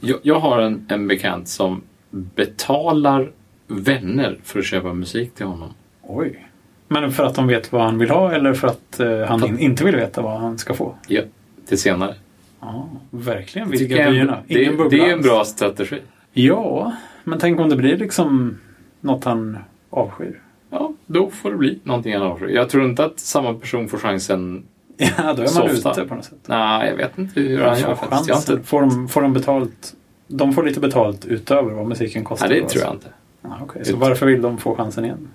Jag, jag har en, en bekant som betalar vänner för att köpa musik till honom. Oj. Men för att de vet vad han vill ha eller för att eh, han in, inte vill veta vad han ska få? Ja, till senare. Ja, verkligen. Vilka byarna. Det, det är en bra strategi. Ja, men tänk om det blir liksom något han avskyr. Ja, då får det bli någonting han avskyr. Jag tror inte att samma person får chansen. Ja, då är man ute på något sätt. Nej, jag vet inte hur han gör. Jag inte... Får, de, får de betalt? De får lite betalt utöver vad musiken kostar. Nej, det tror jag inte. Ja, okay. Så Ut... varför vill de få chansen igen?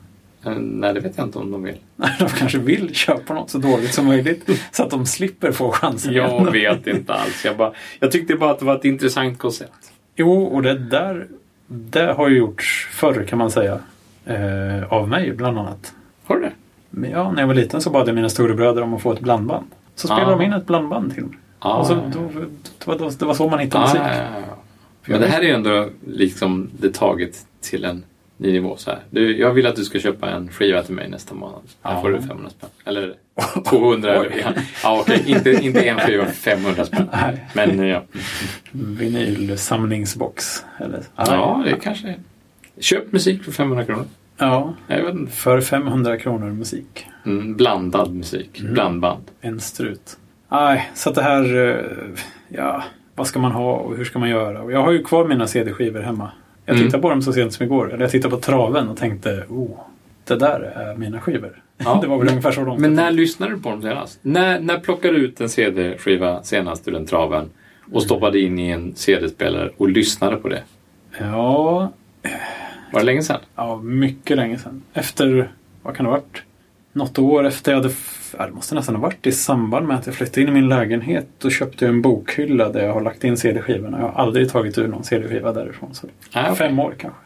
Nej, det vet jag inte om de vill. De kanske vill köpa något så dåligt som möjligt så att de slipper få chansen. Jag vet inte alls. Jag, bara, jag tyckte bara att det var ett intressant koncept. Jo, och det där det har ju gjorts förr kan man säga. Eh, av mig bland annat. Har du det? Men ja, när jag var liten så bad jag mina storebröder om att få ett blandband. Så spelade ah. de in ett blandband till mig. Ah. Och så, då, då, då, det var så man hittade ah, musik. Ja, ja, ja. Men det här är ju ändå liksom det taget till en... ny nivå så här. Du, jag vill att du ska köpa en skiva till mig nästa månad. Här ja. Får du femhundra spänn. Eller tvåhundra. Eller, ja, ja okej. Okay. Inte, inte en skiva för femhundra spänn. Nej. Men ja. Vinylsamlingsbox. Eller? Ja, ja, det kanske är. Köp musik för femhundra kronor. Ja, jag vet inte. För femhundra kronor musik. Mm, blandad musik. Mm. Blandband. En strut. Nej, så att det här... Ja, vad ska man ha och hur ska man göra? Och jag har ju kvar mina C D-skivor hemma. Jag tittade mm. på dem så sent som igår. Eller jag tittade på traven och tänkte, oh, det där är mina skivor. Ja. Det var väl ungefär så långt. Men när lyssnade du på dem senast? När, när plockade du ut en C D-skiva senast ur den traven och mm. stoppade in i en C D-spelare och lyssnade på det? Ja. Var det länge sedan? Ja, mycket länge sedan. Efter, vad kan det ha varit? något år efter jag hade, det måste nästan ha varit i samband med att jag flyttade in i min lägenhet, och köpte en bokhylla där jag har lagt in cd-skivorna. Jag har aldrig tagit ur någon cd-skiva därifrån, så ah, okay. fem år kanske.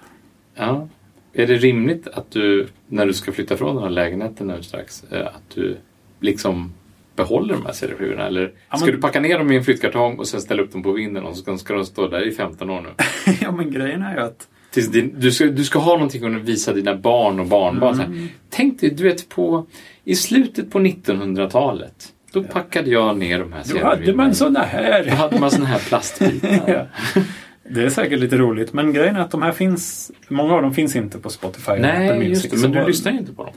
Ja. Är det rimligt att du, när du ska flytta från den här lägenheten nu strax, att du liksom behåller de här cd-skivorna? Eller ja, ska men... du packa ner dem i en flyttkartong och sen ställa upp dem på vinden, och så ska de stå där i femton år nu? Ja, men grejen är ju att tills din, du, ska, du ska ha någonting att visa dina barn och barnbarn. Mm. Så här. Tänk dig, du vet, på, i slutet på nittonhundratalet, då packade jag ner de här cd-skivorna. Då hade man sådana här. Då hade man sådana här plastbitar. Ja. Det är säkert lite roligt, men grejen är att de här finns, många av dem finns inte på Spotify. Nej, just det, men du lyssnar ju inte på dem.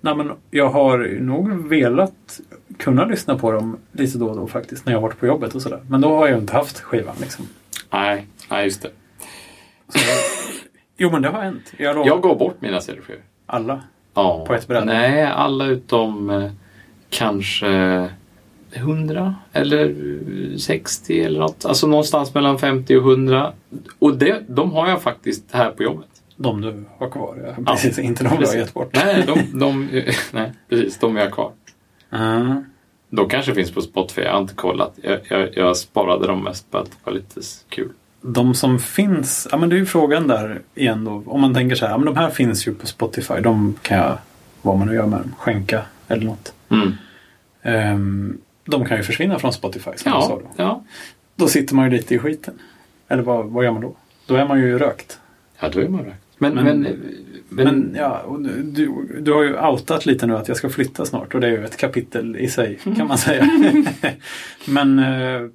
Nej, men jag har nog velat kunna lyssna på dem lite då och då faktiskt, när jag har varit på jobbet och sådär. Men då har jag inte haft skivan liksom. Nej, nej just det. Så, jo, men det har hänt. Jag, lov... jag går bort mina cd-skivor. Alla? Ja. På ett bräde? Nej, alla utom eh, kanske hundra eller sextio eller något. Alltså någonstans mellan femtio och hundra. Och det, de har jag faktiskt här på jobbet. De du har kvar, ja. Precis, ja, inte de precis. Du har gett bort. Nej, de, de, nej, precis, de jag har kvar. Uh. De kanske finns på Spotify, jag har inte kollat. Jag, jag, jag sparade dem mest på att det var lite kul. De som finns, ja men det är ju frågan där igen då. Om man tänker så här, ja men de här finns ju på Spotify. De kan jag, vad man nu gör med dem, skänka eller något. Mm. Um, de kan ju försvinna från Spotify som ja, du sa då. Ja. Då sitter man ju lite i skiten. Eller vad, vad gör man då? Då är man ju rökt. Ja, då är man rökt. Men, men, men, men, men ja, och du, du har ju outat lite nu att jag ska flytta snart. Och det är ju ett kapitel i sig, kan man säga. Men... Uh,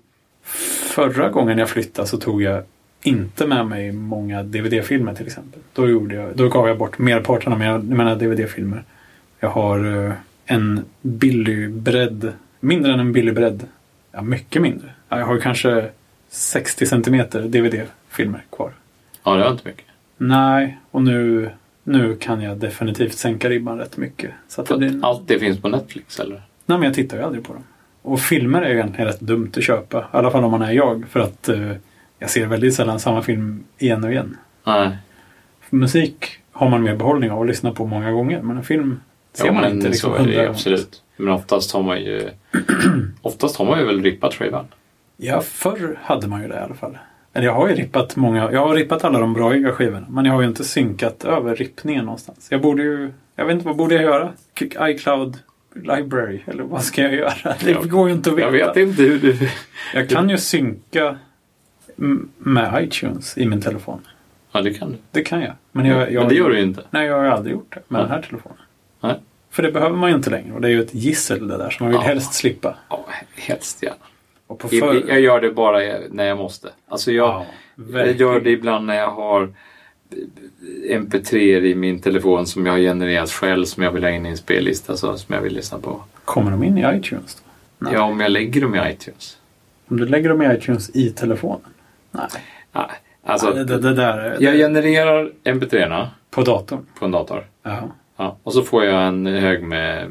förra gången jag flyttade så tog jag inte med mig många D V D-filmer till exempel. Då, gjorde jag, då gav jag bort merparten av mina, mina D V D-filmer. Jag har en billig bredd, mindre än en billig bredd, ja mycket mindre. Jag har kanske sextio centimeter D V D-filmer kvar. Ja, det är inte mycket. Nej, och nu, nu kan jag definitivt sänka ribban rätt mycket. Så att det, allt det finns på Netflix eller? Nej, men jag tittar ju aldrig på dem. Och filmer är ju egentligen rätt dumt att köpa. I alla fall om man är jag. För att eh, jag ser väldigt sällan samma film igen och igen. Nej. För musik har man mer behållning av att lyssna på många gånger. Men en film ser ja, man men inte liksom hundra gånger. Absolut. Men oftast har man ju oftast har man ju väl rippat skivan. Ja, förr hade man ju det i alla fall. Eller jag har ju rippat många. Jag har rippat alla de braiga skivorna. Men jag har ju inte synkat över rippningen någonstans. Jag borde ju, jag vet inte, vad borde jag göra? Kick iCloud library, eller vad ska jag göra? Det går ju inte att veta. Jag vet inte hur du... Jag kan ju synka med iTunes i min telefon. Ja, det kan du. Det kan jag. Men, jag, jag, men det gör du ju inte. Nej, jag har aldrig gjort det med ja. Den här telefonen. Nej. För det behöver man ju inte längre. Och det är ju ett gissel det där som man vill ja. helst slippa. Ja, helst gärna. Och på för... jag, jag gör det bara när jag måste. Alltså jag, ja, jag gör det ibland när jag har M P tre i min telefon som jag har genererat själv, som jag vill lägga in i en spellista, alltså, som jag vill lyssna på. Kommer de in i iTunes då? Nej. Ja, om jag lägger dem i iTunes. Om du lägger dem i iTunes i telefonen? Nej. Nej. Alltså, ja, det, det där, det... Jag genererar M P tre-erna på datorn. På en dator. Uh-huh. Ja. Och så får jag en hög med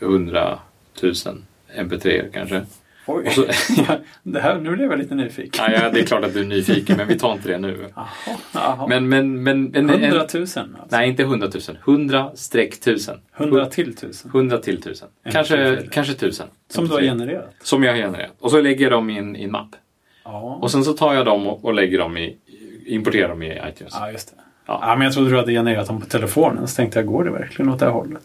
hundratusen M P tre-er kanske. Oj, så, ja, det här, nu blev jag lite nyfiken. Ja, ja, det är klart att du är nyfiken, men vi tar inte det nu. Aha, aha. Men, men, men, en, hundratusen? Alltså. Nej, inte hundratusen. Hundra streck tusen. Hundra till tusen? Hundra till tusen. Kanske, kanske tusen. Som du har genererat? Som jag har genererat. Och så lägger jag dem i en, i en mapp. Ja. Och sen så tar jag dem och, och lägger dem i, importerar dem i iTunes. Ja, just det. Ja. Ja, men jag trodde du hade genererat dem på telefonen, så tänkte jag, går det verkligen åt det här hållet?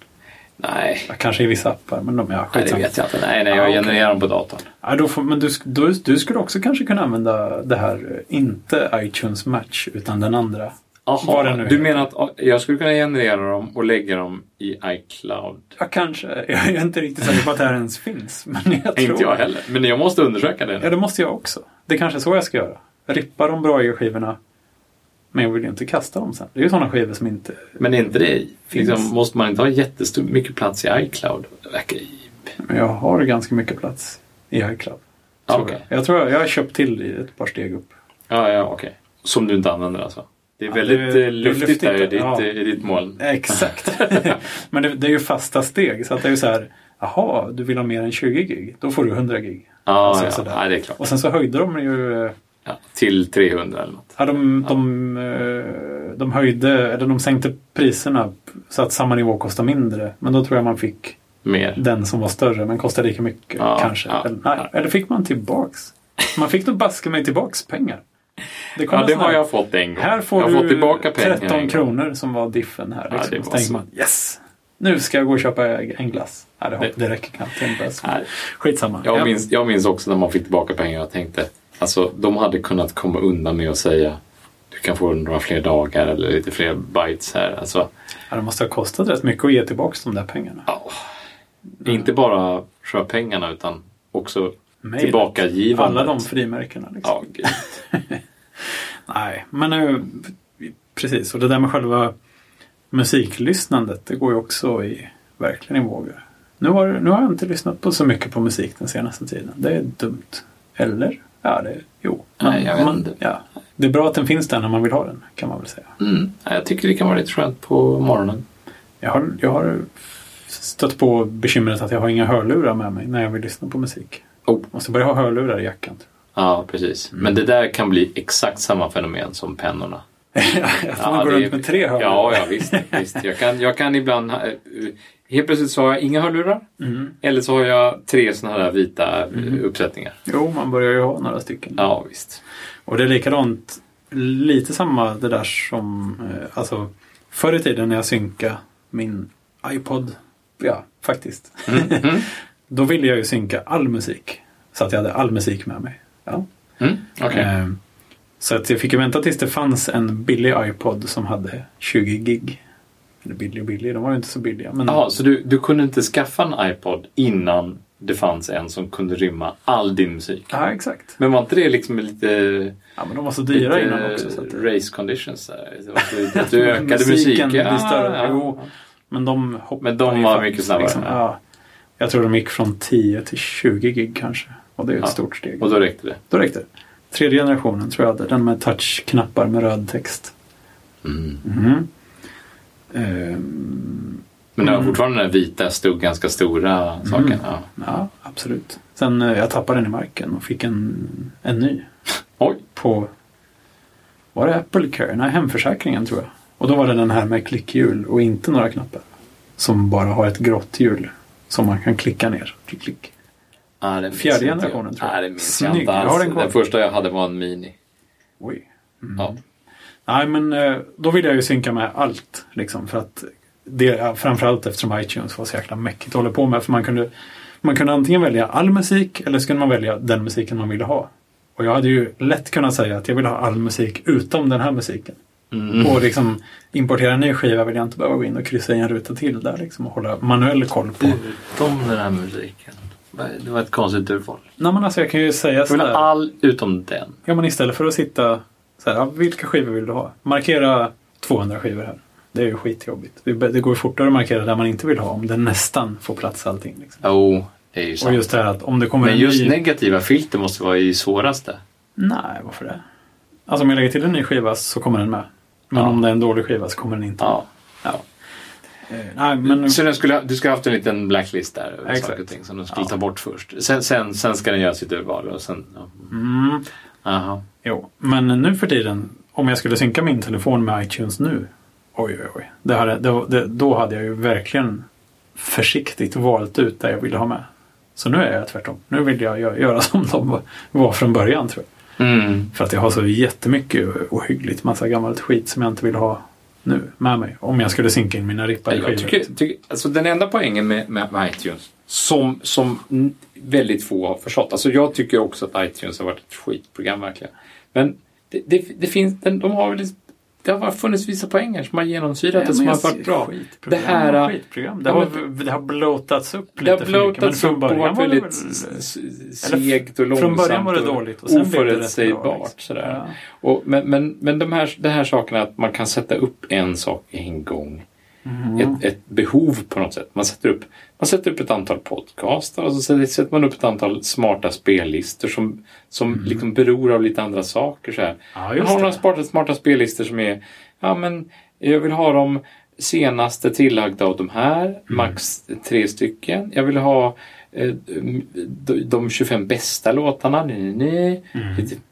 Nej. Kanske i vissa appar, men de är skitsamma. Nej, det vet jag inte. Nej, nej jag ah, okay. genererar dem på datorn. Ah, då får, men du, du, du skulle också kanske kunna använda det här, inte iTunes Match, utan den andra. Jaha, du menar att jag skulle kunna generera dem och lägga dem i iCloud? Ja, kanske. Jag är inte riktigt säker på att det här ens finns. Men jag tror... Inte jag heller, men jag måste undersöka det. Nu. Ja, det måste jag också. Det är kanske så jag ska göra. Rippa de bra skivorna. Men jag vill inte kasta dem sen. Det är ju sådana skivor som inte... Men inte det. Liksom, måste man inte ha jättestor mycket plats i iCloud? Men jag har ganska mycket plats i iCloud. Ah, okay. jag. jag tror jag, jag har köpt till ett par steg upp. Ja, ja, okej. Okay. Som du inte använder alltså. Det är ja, väldigt det, luftigt där i ditt, ja. ditt moln. Exakt. Men det, det är ju fasta steg. Så att det är ju så här, jaha, du vill ha mer än tjugo gig. Då får du hundra gig. Ah, alltså, ja, ja, det är klart. Och sen så höjde de ju... Ja, till trehundra eller något. Ja, de, de, ja. de höjde, eller de sänkte priserna så att samma nivå kostar mindre. Men då tror jag man fick mer. Den som var större, men kostade lika mycket ja, kanske. Ja, eller, nej, ja. Eller fick man tillbaks? Man fick nog baska mig tillbaks pengar. Det, ja, det har här, jag fått en gång. Här får jag du fått tretton kronor som var diffen här. Liksom. Ja, det var så. Man, yes! Nu ska jag gå och köpa en glass. Ja, det, det räcker knappt en glass. Skitsamma. Jag minns, jag minns också när man fick tillbaka pengar och jag tänkte, alltså de hade kunnat komma undan med att säga du kan få några fler dagar eller lite fler bytes här. Alltså, ja, det måste ha kostat rätt mycket att ge tillbaka de där pengarna. Ja. Inte bara köpa pengarna utan också tillbakagivandet. Alla de frimärkena. Liksom. Ja, nej, men nu, precis. Och det där med själva musiklyssnandet, det går ju också i verkligen i vågor. Nu har, nu har jag inte lyssnat på så mycket på musik den senaste tiden. Det är dumt. Eller? Ja, det, jo. Man, nej, jag vet man, inte. Ja. Det är bra att den finns där när man vill ha den, kan man väl säga. Mm. Jag tycker det kan vara lite skönt på morgonen. Jag har, jag har stött på bekymret att jag har inga hörlurar med mig när jag vill lyssna på musik. Oh. Måste börja ha hörlurar i jackan. Ja, precis. Mm. Men det där kan bli exakt samma fenomen som pennorna. Att man ja, går det, runt med tre hörlurar. Ja, ja visst, visst. Jag kan, jag kan ibland... Helt plötsligt så har jag inga hörlurar. Mm. Eller så har jag tre sådana här vita mm. uppsättningar. Jo, man börjar ju ha några stycken. Ja, visst. Och det är likadant, lite samma det där som... Alltså, förr i tiden när jag synkade min iPod... Ja, faktiskt. Mm. Mm. Då ville jag ju synka all musik. Så att jag hade all musik med mig. Ja. Mm. Okej. Okay. Ehm, Så att jag fick ju vänta tills det fanns en billig iPod som hade tjugo gig. Eller billig och billig, de var ju inte så billiga. Men... Jaha, så du, du kunde inte skaffa en iPod innan det fanns en som kunde rymma all din musik? Ja, exakt. Men var inte det liksom lite... Ja, men de var så dyra innan också. Så att... race conditions där. Det var så lite, du ökade musiken. Musiken blir större. Ah, ja. Men de hoppade Men de var mycket snabbare. Liksom, ja. Jag tror de gick från tio till tjugo gig kanske. Och det är ett ja. stort steg. Och då räckte det? Då räckte det. Tredje generationen tror jag hade. Den med touchknappar med röd text. Mm. Mm. Ehm, Men det var mm. fortfarande den vita, stod ganska stora mm. saken. Ja. ja, absolut. Sen jag tappade den i marken och fick en, en ny. Oj. På, var det Apple Care? Nej, hemförsäkringen tror jag. Och då var det den här med klickhjul och inte några knappar. Som bara har ett grått hjul som man kan klicka ner. Klick, klick. Ah, den fjärde generationen tror jag. Ah, det minns jag inte alls. Den, den första jag hade var en mini. Oj. Mm. Ja. Nej, men då ville jag ju synka med allt. Liksom, för att det, framförallt eftersom iTunes var så jäkla mäckigt att hålla på med. För man kunde, man kunde antingen välja all musik eller så kunde man välja den musiken man ville ha. Och jag hade ju lätt kunnat säga att jag vill ha all musik utom den här musiken. Mm. Och liksom importera en ny skiva vill jag inte behöva gå in och kryssa i en ruta till där. Liksom, och hålla manuell koll på. Utom den här musiken. Det var ett konstigt urval. Nej, men alltså jag kan ju säga så här. All utom den. Ja, men istället för att sitta så här, vilka skivor vill du ha? Markera tvåhundra skivor här. Det är ju skitjobbigt. Det går fortare att markera där man inte vill ha om det nästan får plats allting. Liksom. Oh, det är ju sant. Och just det här att om det kommer. Men just ny... negativa filter måste vara i svåraste. Nej, varför det? Alltså om jag lägger till en ny skiva så kommer den med. Men ja. Om det är en dålig skiva så kommer den inte med. Ja, ja. Nej, men... Så den skulle, du skulle ha haft en liten blacklist där över saker och ting som de skulle ja. ta bort först. Sen, sen, sen ska den göra sitt urval och sen... Ja. Mm. Aha. Jo, men nu för tiden, om jag skulle synka min telefon med iTunes nu, oj oj oj, det hade, det, det, då hade jag ju verkligen försiktigt valt ut där jag ville ha med. Så nu är jag tvärtom. Nu vill jag göra som de var från början tror jag. Mm. För att jag har så jättemycket ohyggligt massa gammalt skit som jag inte vill ha nu med mig. Om jag skulle synka in mina rippade skivor. Jag tycker, tycker, alltså den enda poängen med, med, med iTunes som, som väldigt få har förstått. Alltså jag tycker också att iTunes har varit ett skitprogram verkligen. Men det, det, det finns, den, de har väl, det har funnits vissa poänger som har genomsyrat det som har varit bra. Det här har skitprogram. Det har, det har blåtats upp lite. Det har blåtats upp och varit väldigt segt och långsamt. Från början var det dåligt och sen blev det oförutsägbart sådär. Ja. Och, men men, men de här, de här sakerna att man kan sätta upp en sak en gång. Mm. Ett, ett behov på något sätt. Man sätter upp, man sätter upp ett antal podcastar och så sätter man upp ett antal smarta spellistor som, som mm. liksom beror av lite andra saker. Så här. Ja, man har några smarta, smarta spellistor som är, ja men jag vill ha de senaste tillagda av de här, mm. max tre stycken. Jag vill ha de tjugofem bästa låtarna, nej,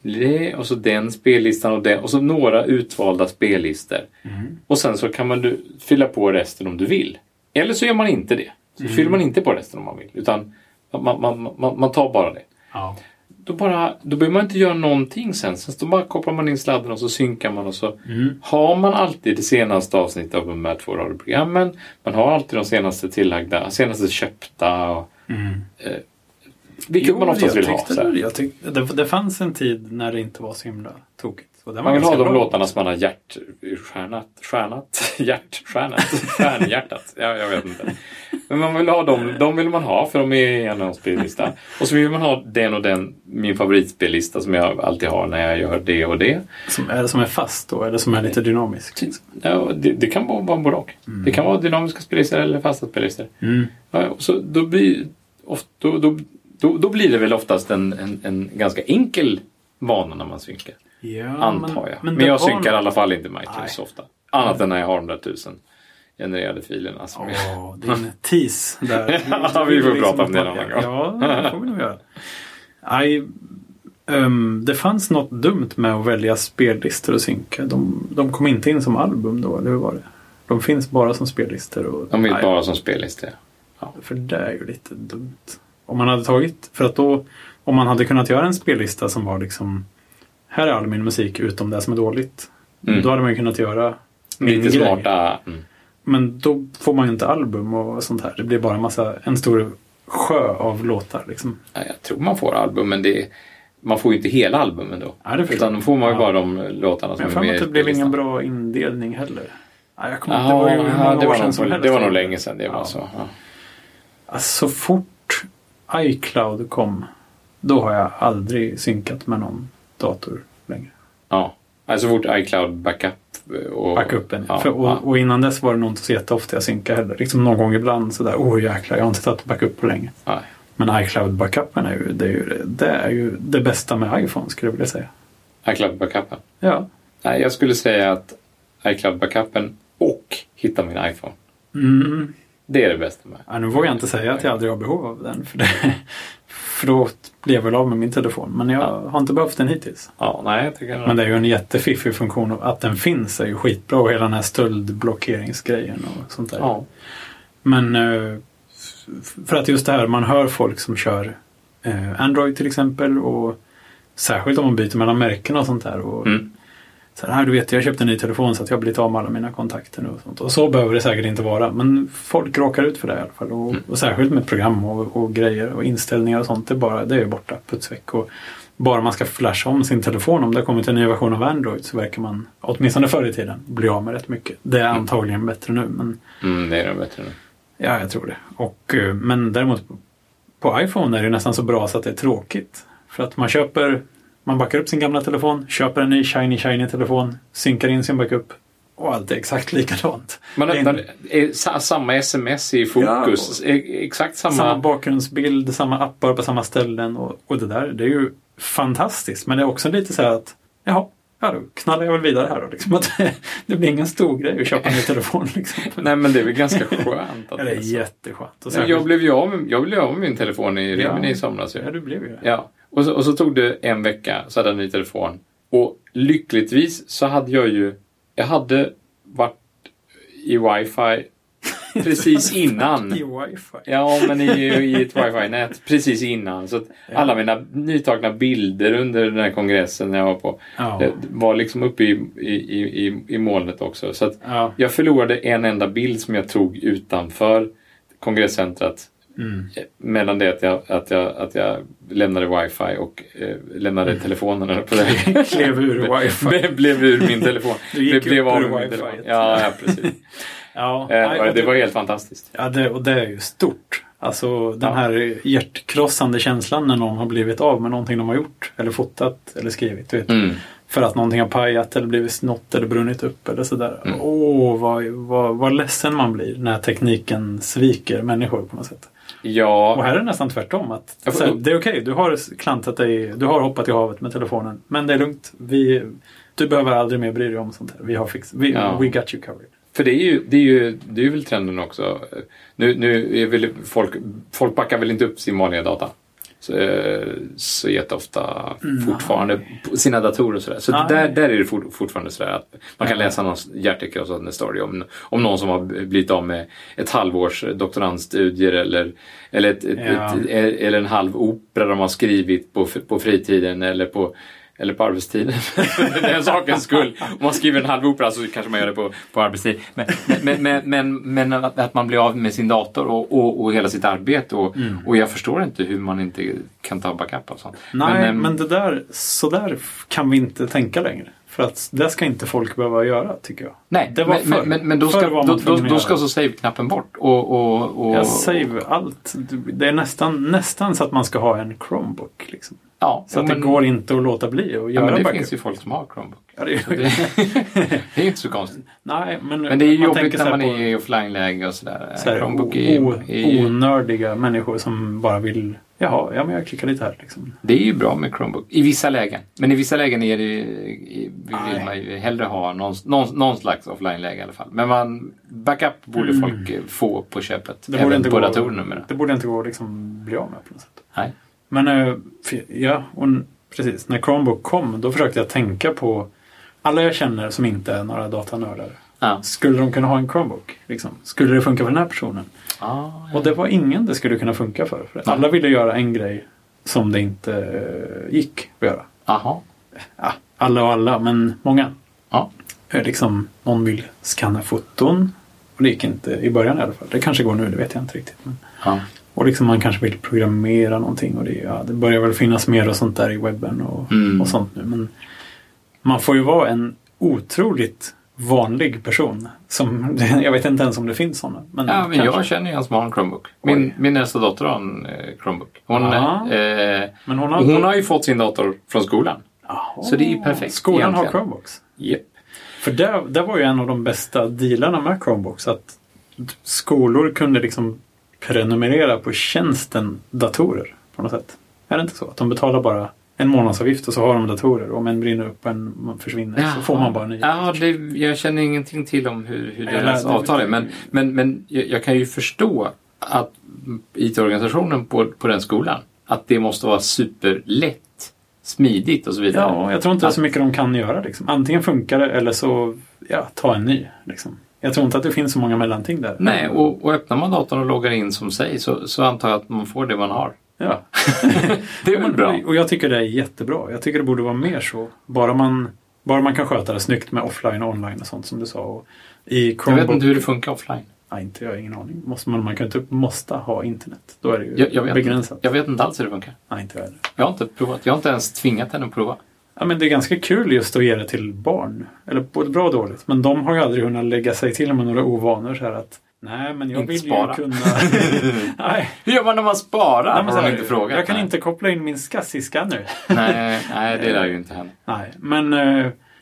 mm. och så den spellistan och den, och så några utvalda spellistor. Mm. Och sen så kan man du, fylla på resten om du vill. Eller så gör man inte det. Så mm. fyller man inte på resten om man vill. Utan man, man, man, man tar bara det. Ja. Då, bara, då behöver man inte göra någonting sen. Sen så bara kopplar man in sladden och så synkar man. Och så mm. har man alltid det senaste avsnittet av de här två radioprogrammen. Man har alltid de senaste tillagda, senaste köpta och Mm. Eh, vilket jo, man oftast vill ha. Det, jag tyck, det, det fanns en tid när det inte var så himla tokigt. Och den man vill ha de bra. Låtarna som man har hjärtstjärnat, stjärnat, hjärtstjärnat, stjärnhjärtat. Ja, jag vet inte. Men man vill ha dem, de vill man ha för de är i en spellista. Och så vill man ha den och den, min favoritspellista som jag alltid har när jag gör det och det. Som, är det som är fast då? Eller som är lite dynamisk? Ja, det, det kan vara både och. Mm. Det kan vara dynamiska spellistor eller fasta spellistor. Mm. Ja, så då blir, ofta, då, då, då, då blir det väl oftast en, en, en ganska enkel vana när man synkar. Ja, antar jag. Men, men, men jag synkar något... i alla fall inte Microsoft så ofta. Annat mm. än när jag har de där tusen genererade filerna. Åh, oh, det är en tis där. Ja, vi får prata om det någon gång. Ja, det får vi nog göra. I, um, det fanns något dumt med att välja spellistor och synka. De, de kom inte in som album då, eller hur var det? De finns bara som spellistor. Och, de finns bara som spellistor, ja. För det är ju lite dumt. Om man hade tagit, för att då, om man hade kunnat göra en spellista som var liksom... Här är all min musik utom det som är dåligt. Mm. Då hade man ju kunnat göra min lite smarta. Mm. Men då får man ju inte album och sånt här. Det blir bara en massa, en stor sjö av låtar liksom. Ja, jag tror man får album, men det, man får ju inte hela albumen då. Ja, det utan då får man ju ja. bara de låtarna som men är med. Men det blev ingen bra indelning heller. Ja, jag kommer inte ihåg hur många år sedan som helst. Det var nog länge sedan det ja. var så. Ja. Alltså, så fort iCloud kom, då har jag aldrig synkat med någon dator längre. Ja, alltså vårt iCloud backup och backupen. Ja, och, ja. och innan dess var det nog inte så jätteofta jag synkar heller. Liksom någon gång ibland så där, åh jäklar, jag har inte tagit backup på länge. Nej. Men iCloud backupen är ju det, är ju det är ju det bästa med iPhone, skulle jag vilja säga. iCloud backupen. Ja. Nej, jag skulle säga att iCloud backupen och hitta min iPhone. Mm. Det är det bästa med. Ja, nu vågar jag inte säga att jag aldrig har behov av den, för det för då blev jag väl av med min telefon. Men jag ja. har inte behövt den hittills. Ja, nej, jag tycker det. Men det är ju en jättefiffig funktion. Att den finns är ju skitbra. Och hela den här stöldblockeringsgrejen och sånt där. Ja. Men för att just det här, man hör folk som kör Android till exempel. Och särskilt om man byter mellan märken och sånt där. Och mm. så här, du vet, jag köpte en ny telefon så att jag har blivit av med alla mina kontakter nu. Och sånt. Och så behöver det säkert inte vara. Men folk råkar ut för det i alla fall. Och, mm. och särskilt med program och, och grejer och inställningar och sånt. Det är, bara, det är ju borta, putsväck. Och bara man ska flasha om sin telefon, om det kommer till en ny version av Android, så verkar man, åtminstone förr i tiden, bli av med rätt mycket. Det är mm. antagligen bättre nu. Men... Mm, det är det bättre nu. Ja, jag tror det. Och, men däremot på iPhone är det nästan så bra så att det är tråkigt. För att man köper... Man backar upp sin gamla telefon, köper en ny shiny shiny telefon, synkar in sin backup och allt är exakt likadant. Man öppnar en... samma sms i fokus, ja, exakt samma... samma bakgrundsbild, samma appar på samma ställen och, och det där, det är ju fantastiskt. Men det är också lite så här att, jaha, ja, då knallar jag väl vidare här då. Liksom. Att det, det blir ingen stor grej att köpa en ny telefon. Liksom. Nej, men det är väl ganska skönt. Att det är alltså. jätteskönt. Och särskilt... Jag blev ju av, jag blev av med min telefon i Rimini ja. i somras. Ja, du blev ju det. Ja. Och så, och så tog det en vecka, så hade jag en ny telefon. Och lyckligtvis så hade jag ju... Jag hade varit i wifi precis innan. I wifi? Ja, men i, i ett wifi-nät precis innan. Så att alla mina nytagna bilder under den här kongressen jag var på oh. var liksom uppe i, i, i, i molnet också. Så att oh. jag förlorade en enda bild som jag tog utanför kongresscentret. Mm. Mellan det att jag, att jag, att jag lämnade wifi och eh, lämnade mm. telefonen på det. Klev ur wifi. Blev, blev ur min telefon. Du gick blev upp ur wifi. Ja, ja, precis. ja, eh, nej, det, det var helt fantastiskt. Ja, det, och det är ju stort. Alltså den ja. här hjärtkrossande känslan när någon har blivit av med någonting de har gjort. Eller fotat eller skrivit. Vet mm. För att någonting har pajat eller blivit snott eller brunnit upp eller sådär. Åh, mm. oh, vad, vad, vad ledsen man blir när tekniken sviker människor på något sätt. Ja. Och här är det nästan tvärtom. Att, ja, för, här, det är okej, okay, du har klantat dig, du har hoppat i havet med telefonen. Men det är lugnt, vi, du behöver aldrig mer bry dig om sånt här. Vi har fix, vi, ja. we got you covered. För det är ju, det är ju, det är väl trenden också. Nu, nu är väl folk, folk backar väl inte upp sin vanliga data. Så, så jätteofta fortfarande på sina datorer och sådär. Så där, där är det fort, fortfarande sådär att man kan läsa någon hjärtekel och sådana story om, om någon som har blivit av med ett halvårs doktorandstudier eller, eller, ett, ett, ja. ett, ett, eller en halv opera de har skrivit på, på fritiden eller på eller på arbetstiden. Den sakens skull. Om man skriver en halv opera så kanske man gör det på, på arbetstid. Men, men, men, men, men att man blir av med sin dator och, och, och hela sitt arbete. Och, mm. och jag förstår inte hur man inte kan ta backup och sånt. Nej, men, äm... men det där, så där kan vi inte tänka längre. För att det ska inte folk behöva göra, tycker jag. Nej, det var men, för, men, men då ska, då, då, då ska så save-knappen bort. Och, och, och... Jag save allt. Det är nästan, nästan så att man ska ha en Chromebook liksom. Ja, så att men, det går inte att låta bli och göra ja, men det backup. Finns ju folk som har Chromebook. Ja, det, är det, det är inte så konstigt. Nej, men, men det är ju jobbigt när man är i offline-läge och sådär. Så Chromebook o, o, är ju... onördiga människor som bara vill... Jaha, ja, men jag klickar lite här liksom. Det är ju bra med Chromebook. I vissa lägen. Men i vissa lägen är det i, vill man ju hellre ha någon, någon, någon slags offline-läge i alla fall. Men man, backup borde mm. folk få på köpet. Det borde inte på gå, datornummer. Det borde inte gå att liksom bli av med på något sätt. Nej. Men ja, och precis, när Chromebook kom då försökte jag tänka på alla jag känner som inte är några datanördare. Ja. Skulle de kunna ha en Chromebook? Liksom? Skulle det funka för den här personen? Ah, ja. Och det var ingen det skulle kunna funka för. för alla ville göra en grej som det inte gick att göra. Aha. Ja, alla och alla, men många. Ja. Liksom, någon vill scanna foton. Och det gick inte i början i alla fall. Det kanske går nu, det vet jag inte riktigt. Men... Ja. Och liksom man kanske vill programmera någonting och det, ja, det börjar väl finnas mer och sånt där i webben och, mm. och sånt nu. Men man får ju vara en otroligt vanlig person. Som, jag vet inte ens om det finns sådana. Men ja, men jag känner ju en som har en Chromebook. Min, min nästa dotter har en Chromebook. Hon, eh, men hon, har, hon har ju fått sin dator från skolan. Aha. Så det är ju perfekt. Skolan egentligen. Har Chromebooks? Yep. För det, det var ju en av de bästa dealarna med Chromebooks. Att skolor kunde liksom... prenumerera på tjänsten datorer på något sätt. Är det inte så? Att de betalar bara en månadsavgift och så har de datorer. Och om en brinner upp och en försvinner ja, så får man bara nya. Ja, det, jag känner ingenting till om hur, hur deras avtal är. Men, men, men jag kan ju förstå att I T-organisationen på, på den skolan att det måste vara superlätt, smidigt och så vidare. Ja, jag tror inte att... det är så mycket de kan göra. Liksom. Antingen funkar det eller så ja, ta en ny liksom. Jag tror inte att det finns så många mellanting där. Nej, och, och öppnar man datorn och loggar in som sig så, så antar jag att man får det man har. Ja. Det är väl bra. Och jag tycker det är jättebra. Jag tycker det borde vara mer så. Bara man, bara man kan sköta det snyggt med offline och online och sånt som du sa. Och i Chromebook... Jag vet inte hur det funkar offline. Nej, inte jag har ingen aning. Måste man, man kan inte måste ha internet. Då är det ju jag, jag vet begränsat. Inte. Jag vet inte alls hur det funkar. Nej, inte jag heller. Jag har inte provat. Jag har inte ens tvingat henne att prova. Ja, men det är ganska kul just att ge det till barn. Eller både bra och dåligt. Men de har ju aldrig kunnat lägga sig till med några ovanor så här att nej, men jag inte vill spara. Ju kunna... nej. Hur gör man när man sparar? Nej, men så här, inte frågat, jag kan nej. inte koppla in min S A S I-scanner. nej, nej, det är ju inte heller. Nej, men,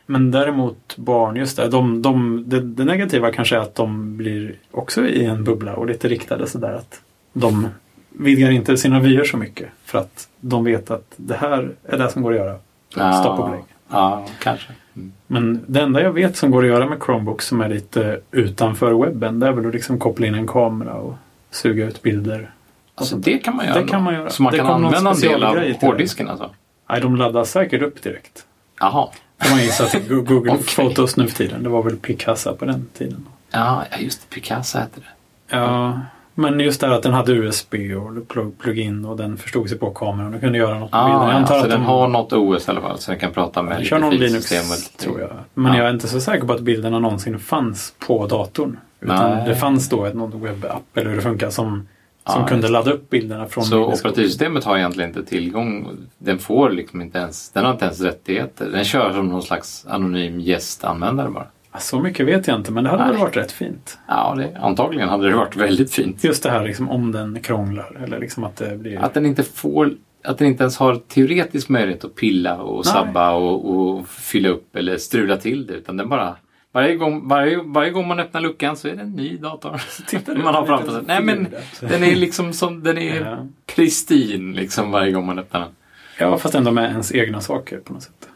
men däremot barn, just det, de, de, det. Det negativa kanske är att de blir också i en bubbla och lite riktade sådär att de vidgar inte sina vyer så mycket. För att de vet att det här är det som går att göra. Ja, stopp och ja, kanske. Mm. Men det enda jag vet som går att göra med Chromebook som är lite utanför webben, det är väl att liksom koppla in en kamera och suga ut bilder. Alltså det kan man göra. Det kan man göra. Så man det kan använda en del av hårddisken alltså? Nej, de laddas säkert upp direkt. Jaha. De har gissat till Google okay. Fotos nu för tiden. Det var väl Picasa på den tiden. Ja, just Picasa heter det. Ja, men just det här att den hade U S B och plug-in och den förstod sig på kameran och kunde göra något. Ah, jag antar ja, att så den har något O S i alla fall så den kan prata med lite Linux, tror jag. Men ja. jag är inte så säker på att bilderna någonsin fanns på datorn. Utan nej. Det fanns då ett någon webbapp eller hur det funkar som, som ja, kunde ladda upp bilderna från så Linux. Operativsystemet har egentligen inte tillgång. Den får liksom inte ens, den har inte ens rättigheter. Den kör som någon slags anonym gästanvändare bara. Så mycket vet jag inte, men det hade Nej. väl varit rätt fint. Ja, det, antagligen hade det varit väldigt fint. Just det här liksom, om den krånglar. Eller liksom att, det blir... att, den inte får, att den inte ens har teoretisk möjlighet att pilla och Nej. sabba och, och fylla upp eller strula till det. Utan den bara, varje, gång, varje, varje gång man öppnar luckan så är det en ny dator. Tittar man har framför sig. Nej, men den är liksom som, den är ja. pristin liksom, varje gång man öppnar den. Ja, fast ändå med ens egna saker på något sätt.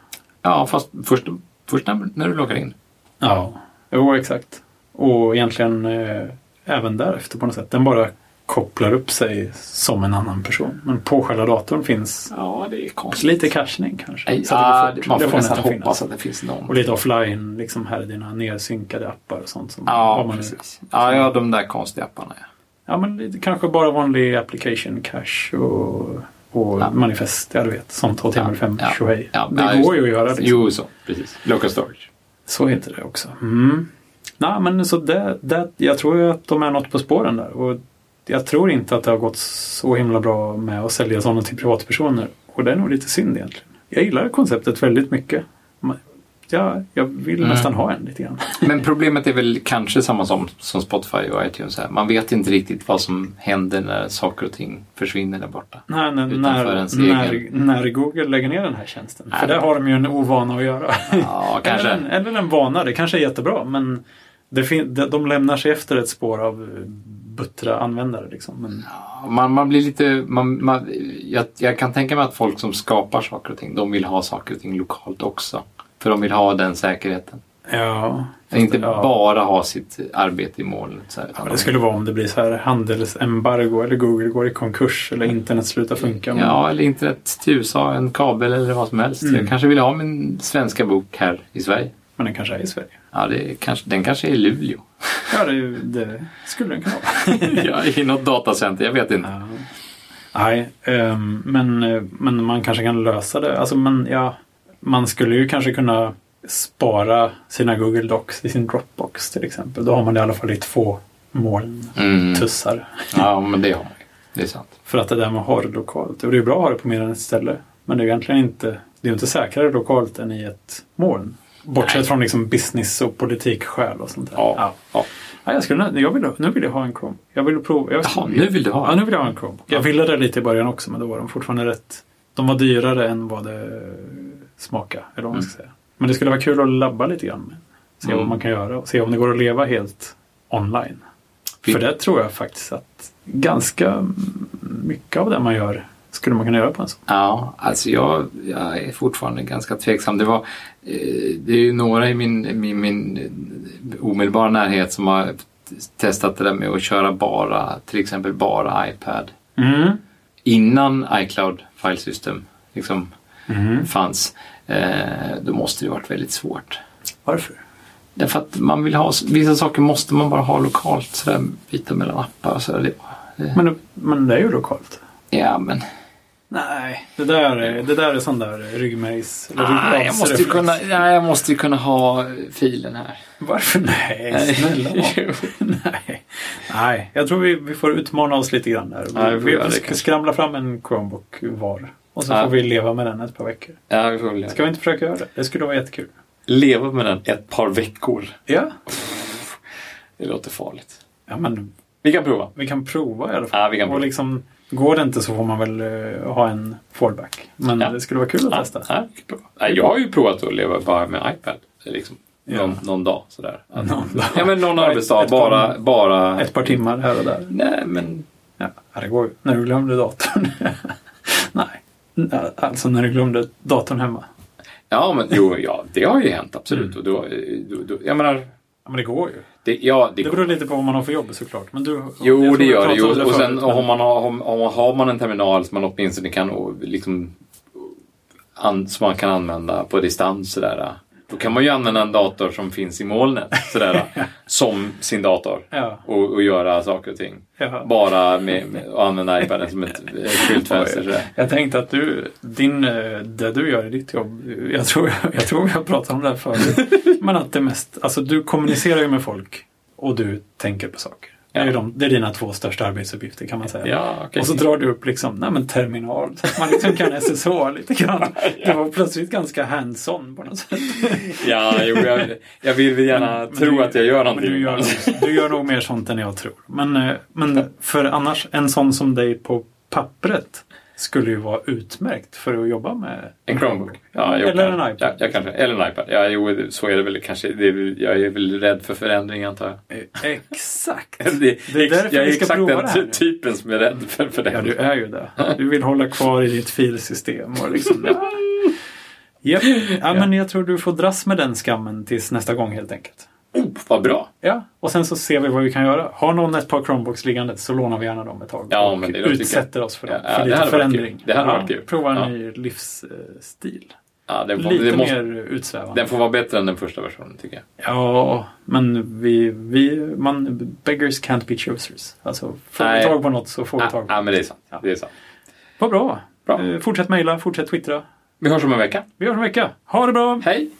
Ja, fast först, först när du loggar in. Ja, jo, exakt. Och egentligen eh, även därefter på något sätt. Den bara kopplar upp sig som en annan person. Men på själva datorn finns ja, det är lite cachning kanske. Ej, så ja, det får, man får, får nästan hoppas finnas. Att det finns någon. Och lite offline, liksom här i dina nedsynkade appar och sånt. Som ja, man precis. Är, ja, ja, de där konstiga apparna. Ja, ja men det kanske bara vanlig application cache och... och ja. Manifest, ja du vet, som H T M L fem ja. Ja. Ja. Det ja, går ju att göra liksom. Jo, så, precis. Local storage. Så heter det också. Mm. Nej, men så det, det, jag tror ju att de är något på spåren där. Och jag tror inte att det har gått så himla bra med att sälja sådana till privatpersoner. Och det är nog lite synd egentligen. Jag gillar konceptet väldigt mycket. Ja, jag vill mm. nästan ha en lite grann. Men problemet är väl kanske samma som, som Spotify och iTunes här. Man vet inte riktigt vad som händer när saker och ting försvinner där borta. Nej, nej, när, när, när Google lägger ner den här tjänsten. Nej, för där har de ju en ovana att göra. Ja, kanske. Eller, en, eller en vana, det kanske är jättebra. Men det fin- de, de lämnar sig efter ett spår av buttra användare. Liksom. Men... Ja, man, man blir lite... Man, man, jag, jag kan tänka mig att folk som skapar saker och ting, de vill ha saker och ting lokalt också. För de vill ha den säkerheten. Ja. Inte ja. bara ha sitt arbete i molnet. Så här, ja, det skulle vara om det blir så här handelsembargo eller Google går i konkurs eller internet slutar funka. Ja, men... eller internet till U S A, en kabel eller vad som helst. Mm. Jag kanske vill ha min svenska bok här i Sverige. Men den kanske är i Sverige. Ja, det kanske, den kanske är i Luleå. Ja, det, det skulle den kunna vara. Ja, i något datacenter, jag vet inte. Ja. Nej, um, men, men man kanske kan lösa det. Alltså, men ja... Man skulle ju kanske kunna spara sina Google Docs i sin Dropbox till exempel. Då har man det i alla fall i två moln mm. tussar. Ja, men det har man ju. Det är sant. För att det där man har det lokalt. Det är ju bra att ha det på mer än ett ställe. Men det är ju egentligen inte, det är inte säkrare lokalt än i ett moln. Bortsett Nej. från liksom business- och politikskäl och sånt där. Ja, ja. ja. ja jag skulle, jag vill, nu vill jag ha en Chrome. Jag vill prova. Jag vill, ja, nu vill du ha. Ja, nu vill jag ha en Chrome. Jag ville det lite i början också, men då var de fortfarande rätt. De var dyrare än vad det... smaka, eller vad man ska säga. Men det skulle vara kul att labba lite grann. Se mm. vad man kan göra och se om det går att leva helt online. Fin. För det tror jag faktiskt att ganska mycket av det man gör skulle man kunna göra på en sån. Ja, alltså jag, jag är fortfarande ganska tveksam. Det, var, det är ju några i min, min, min omedelbara närhet som har testat det där med att köra bara, till exempel bara iPad. Mm. Innan iCloud filesystem liksom mm. fanns. Eh, då måste det varit väldigt svårt. Varför? Därför att man vill ha vissa saker måste man bara ha lokalt så där byta mellan appar så det, det. Men men det är ju lokalt. Ja men nej, det där är det där är sån där ryggmärgs eller ah, jag måste ju kunna nej, jag måste ju kunna ha filen här. Varför nej? Snälla. nej. Nej, jag tror vi vi får utmana oss lite grann där. Nej, vi, vi ska skramla fram en Chromebook var. Och så ja. får vi leva med den ett par veckor. Ja, vi får leva. Ska vi inte försöka göra det? Det skulle vara jättekul. Leva med den ett par veckor? Ja. Pff, det låter farligt. Ja, men... Vi kan prova. Vi kan prova i alla fall. Ja, vi kan prova. Och liksom, går det inte så får man väl uh, ha en fallback. Men ja. det skulle vara kul att ja. testa. Ja, vi kan prova. Jag har ju provat att leva bara med iPad. Liksom. Ja. Någon, någon dag sådär. Någon dag. Ja, men någon arbetsdag. Bara, par, bara... Ett par timmar här och där. Nej, men... Ja, det går ju. När du glömde datorn. Nej. Alltså när du glömde datorn hemma. Ja, men jo, ja, det har ju hänt absolut. Mm. Och då, då, då, jag menar... Ja, men det går ju. Det, ja, det, det beror går. lite på vad man har för jobb såklart. Men du, jo, det gör det. Jo. Och sen men... om man har, om, om, har man en terminal som man åtminstone kan, liksom, an, som man kan använda på distans sådär. Då kan man ju använda en dator som finns i molnet sådär, som sin dator ja. och, och göra saker och ting. Jaha. Bara med, med och använda iPaden som ett skyltfönster. Jag tänkte att du, din, det du gör i ditt jobb, jag tror jag, jag, tror jag pratade om det här förut, men att det mest, alltså du kommunicerar ju med folk och du tänker på saker. Ja. Det, är de, det är dina två största arbetsuppgifter kan man säga. Ja, okay. Och så drar du upp liksom, nej men terminal. Så att man liksom kan S S H lite grann. Ja. Det var plötsligt ganska hands-on på något sätt. Ja, jo, jag, jag vill gärna men, tro men du, att jag gör någonting. Du gör, du gör nog mer sånt än jag tror. Men, men för annars, en sån som dig på pappret skulle ju vara utmärkt för att jobba med en Chromebook. Ja, jag eller kan, en iPad. Ja, jag kanske, eller en iPad. Ja, jo, så är det väl kanske. Det är, jag är väl rädd för förändring, antar jag. Exakt. det, det är därför jag vi ska prova det här. Jag är exakt den typen som är rädd för förändring. Ja, du är ju det. Du vill hålla kvar i ditt filsystem och liksom... ja. Ja, men jag tror du får dras med den skammen tills nästa gång helt enkelt. Oh, ihop, vad bra. Ja, och sen så ser vi vad vi kan göra. Har någon ett par Chromebooks liggandet så lånar vi gärna dem ett tag. Ja, och men det utsätter jag. oss för, ja, ja, för det lite förändring. Det här har varit kul. Ja, prova en ny ja. livsstil. Ja, det, lite det måste, mer utsvävande. Den får vara bättre än den första versionen tycker jag. Ja, men vi, vi man, beggars can't be choosers. Alltså, får vi tag på något så får vi tag på ja, något. Ja, men det är sant. Ja. Det är sant. Vad bra. bra. Fortsätt mejla, fortsätt twittra. Vi hörs om en vecka. Vi hörs om en vecka. Ha det bra. Hej.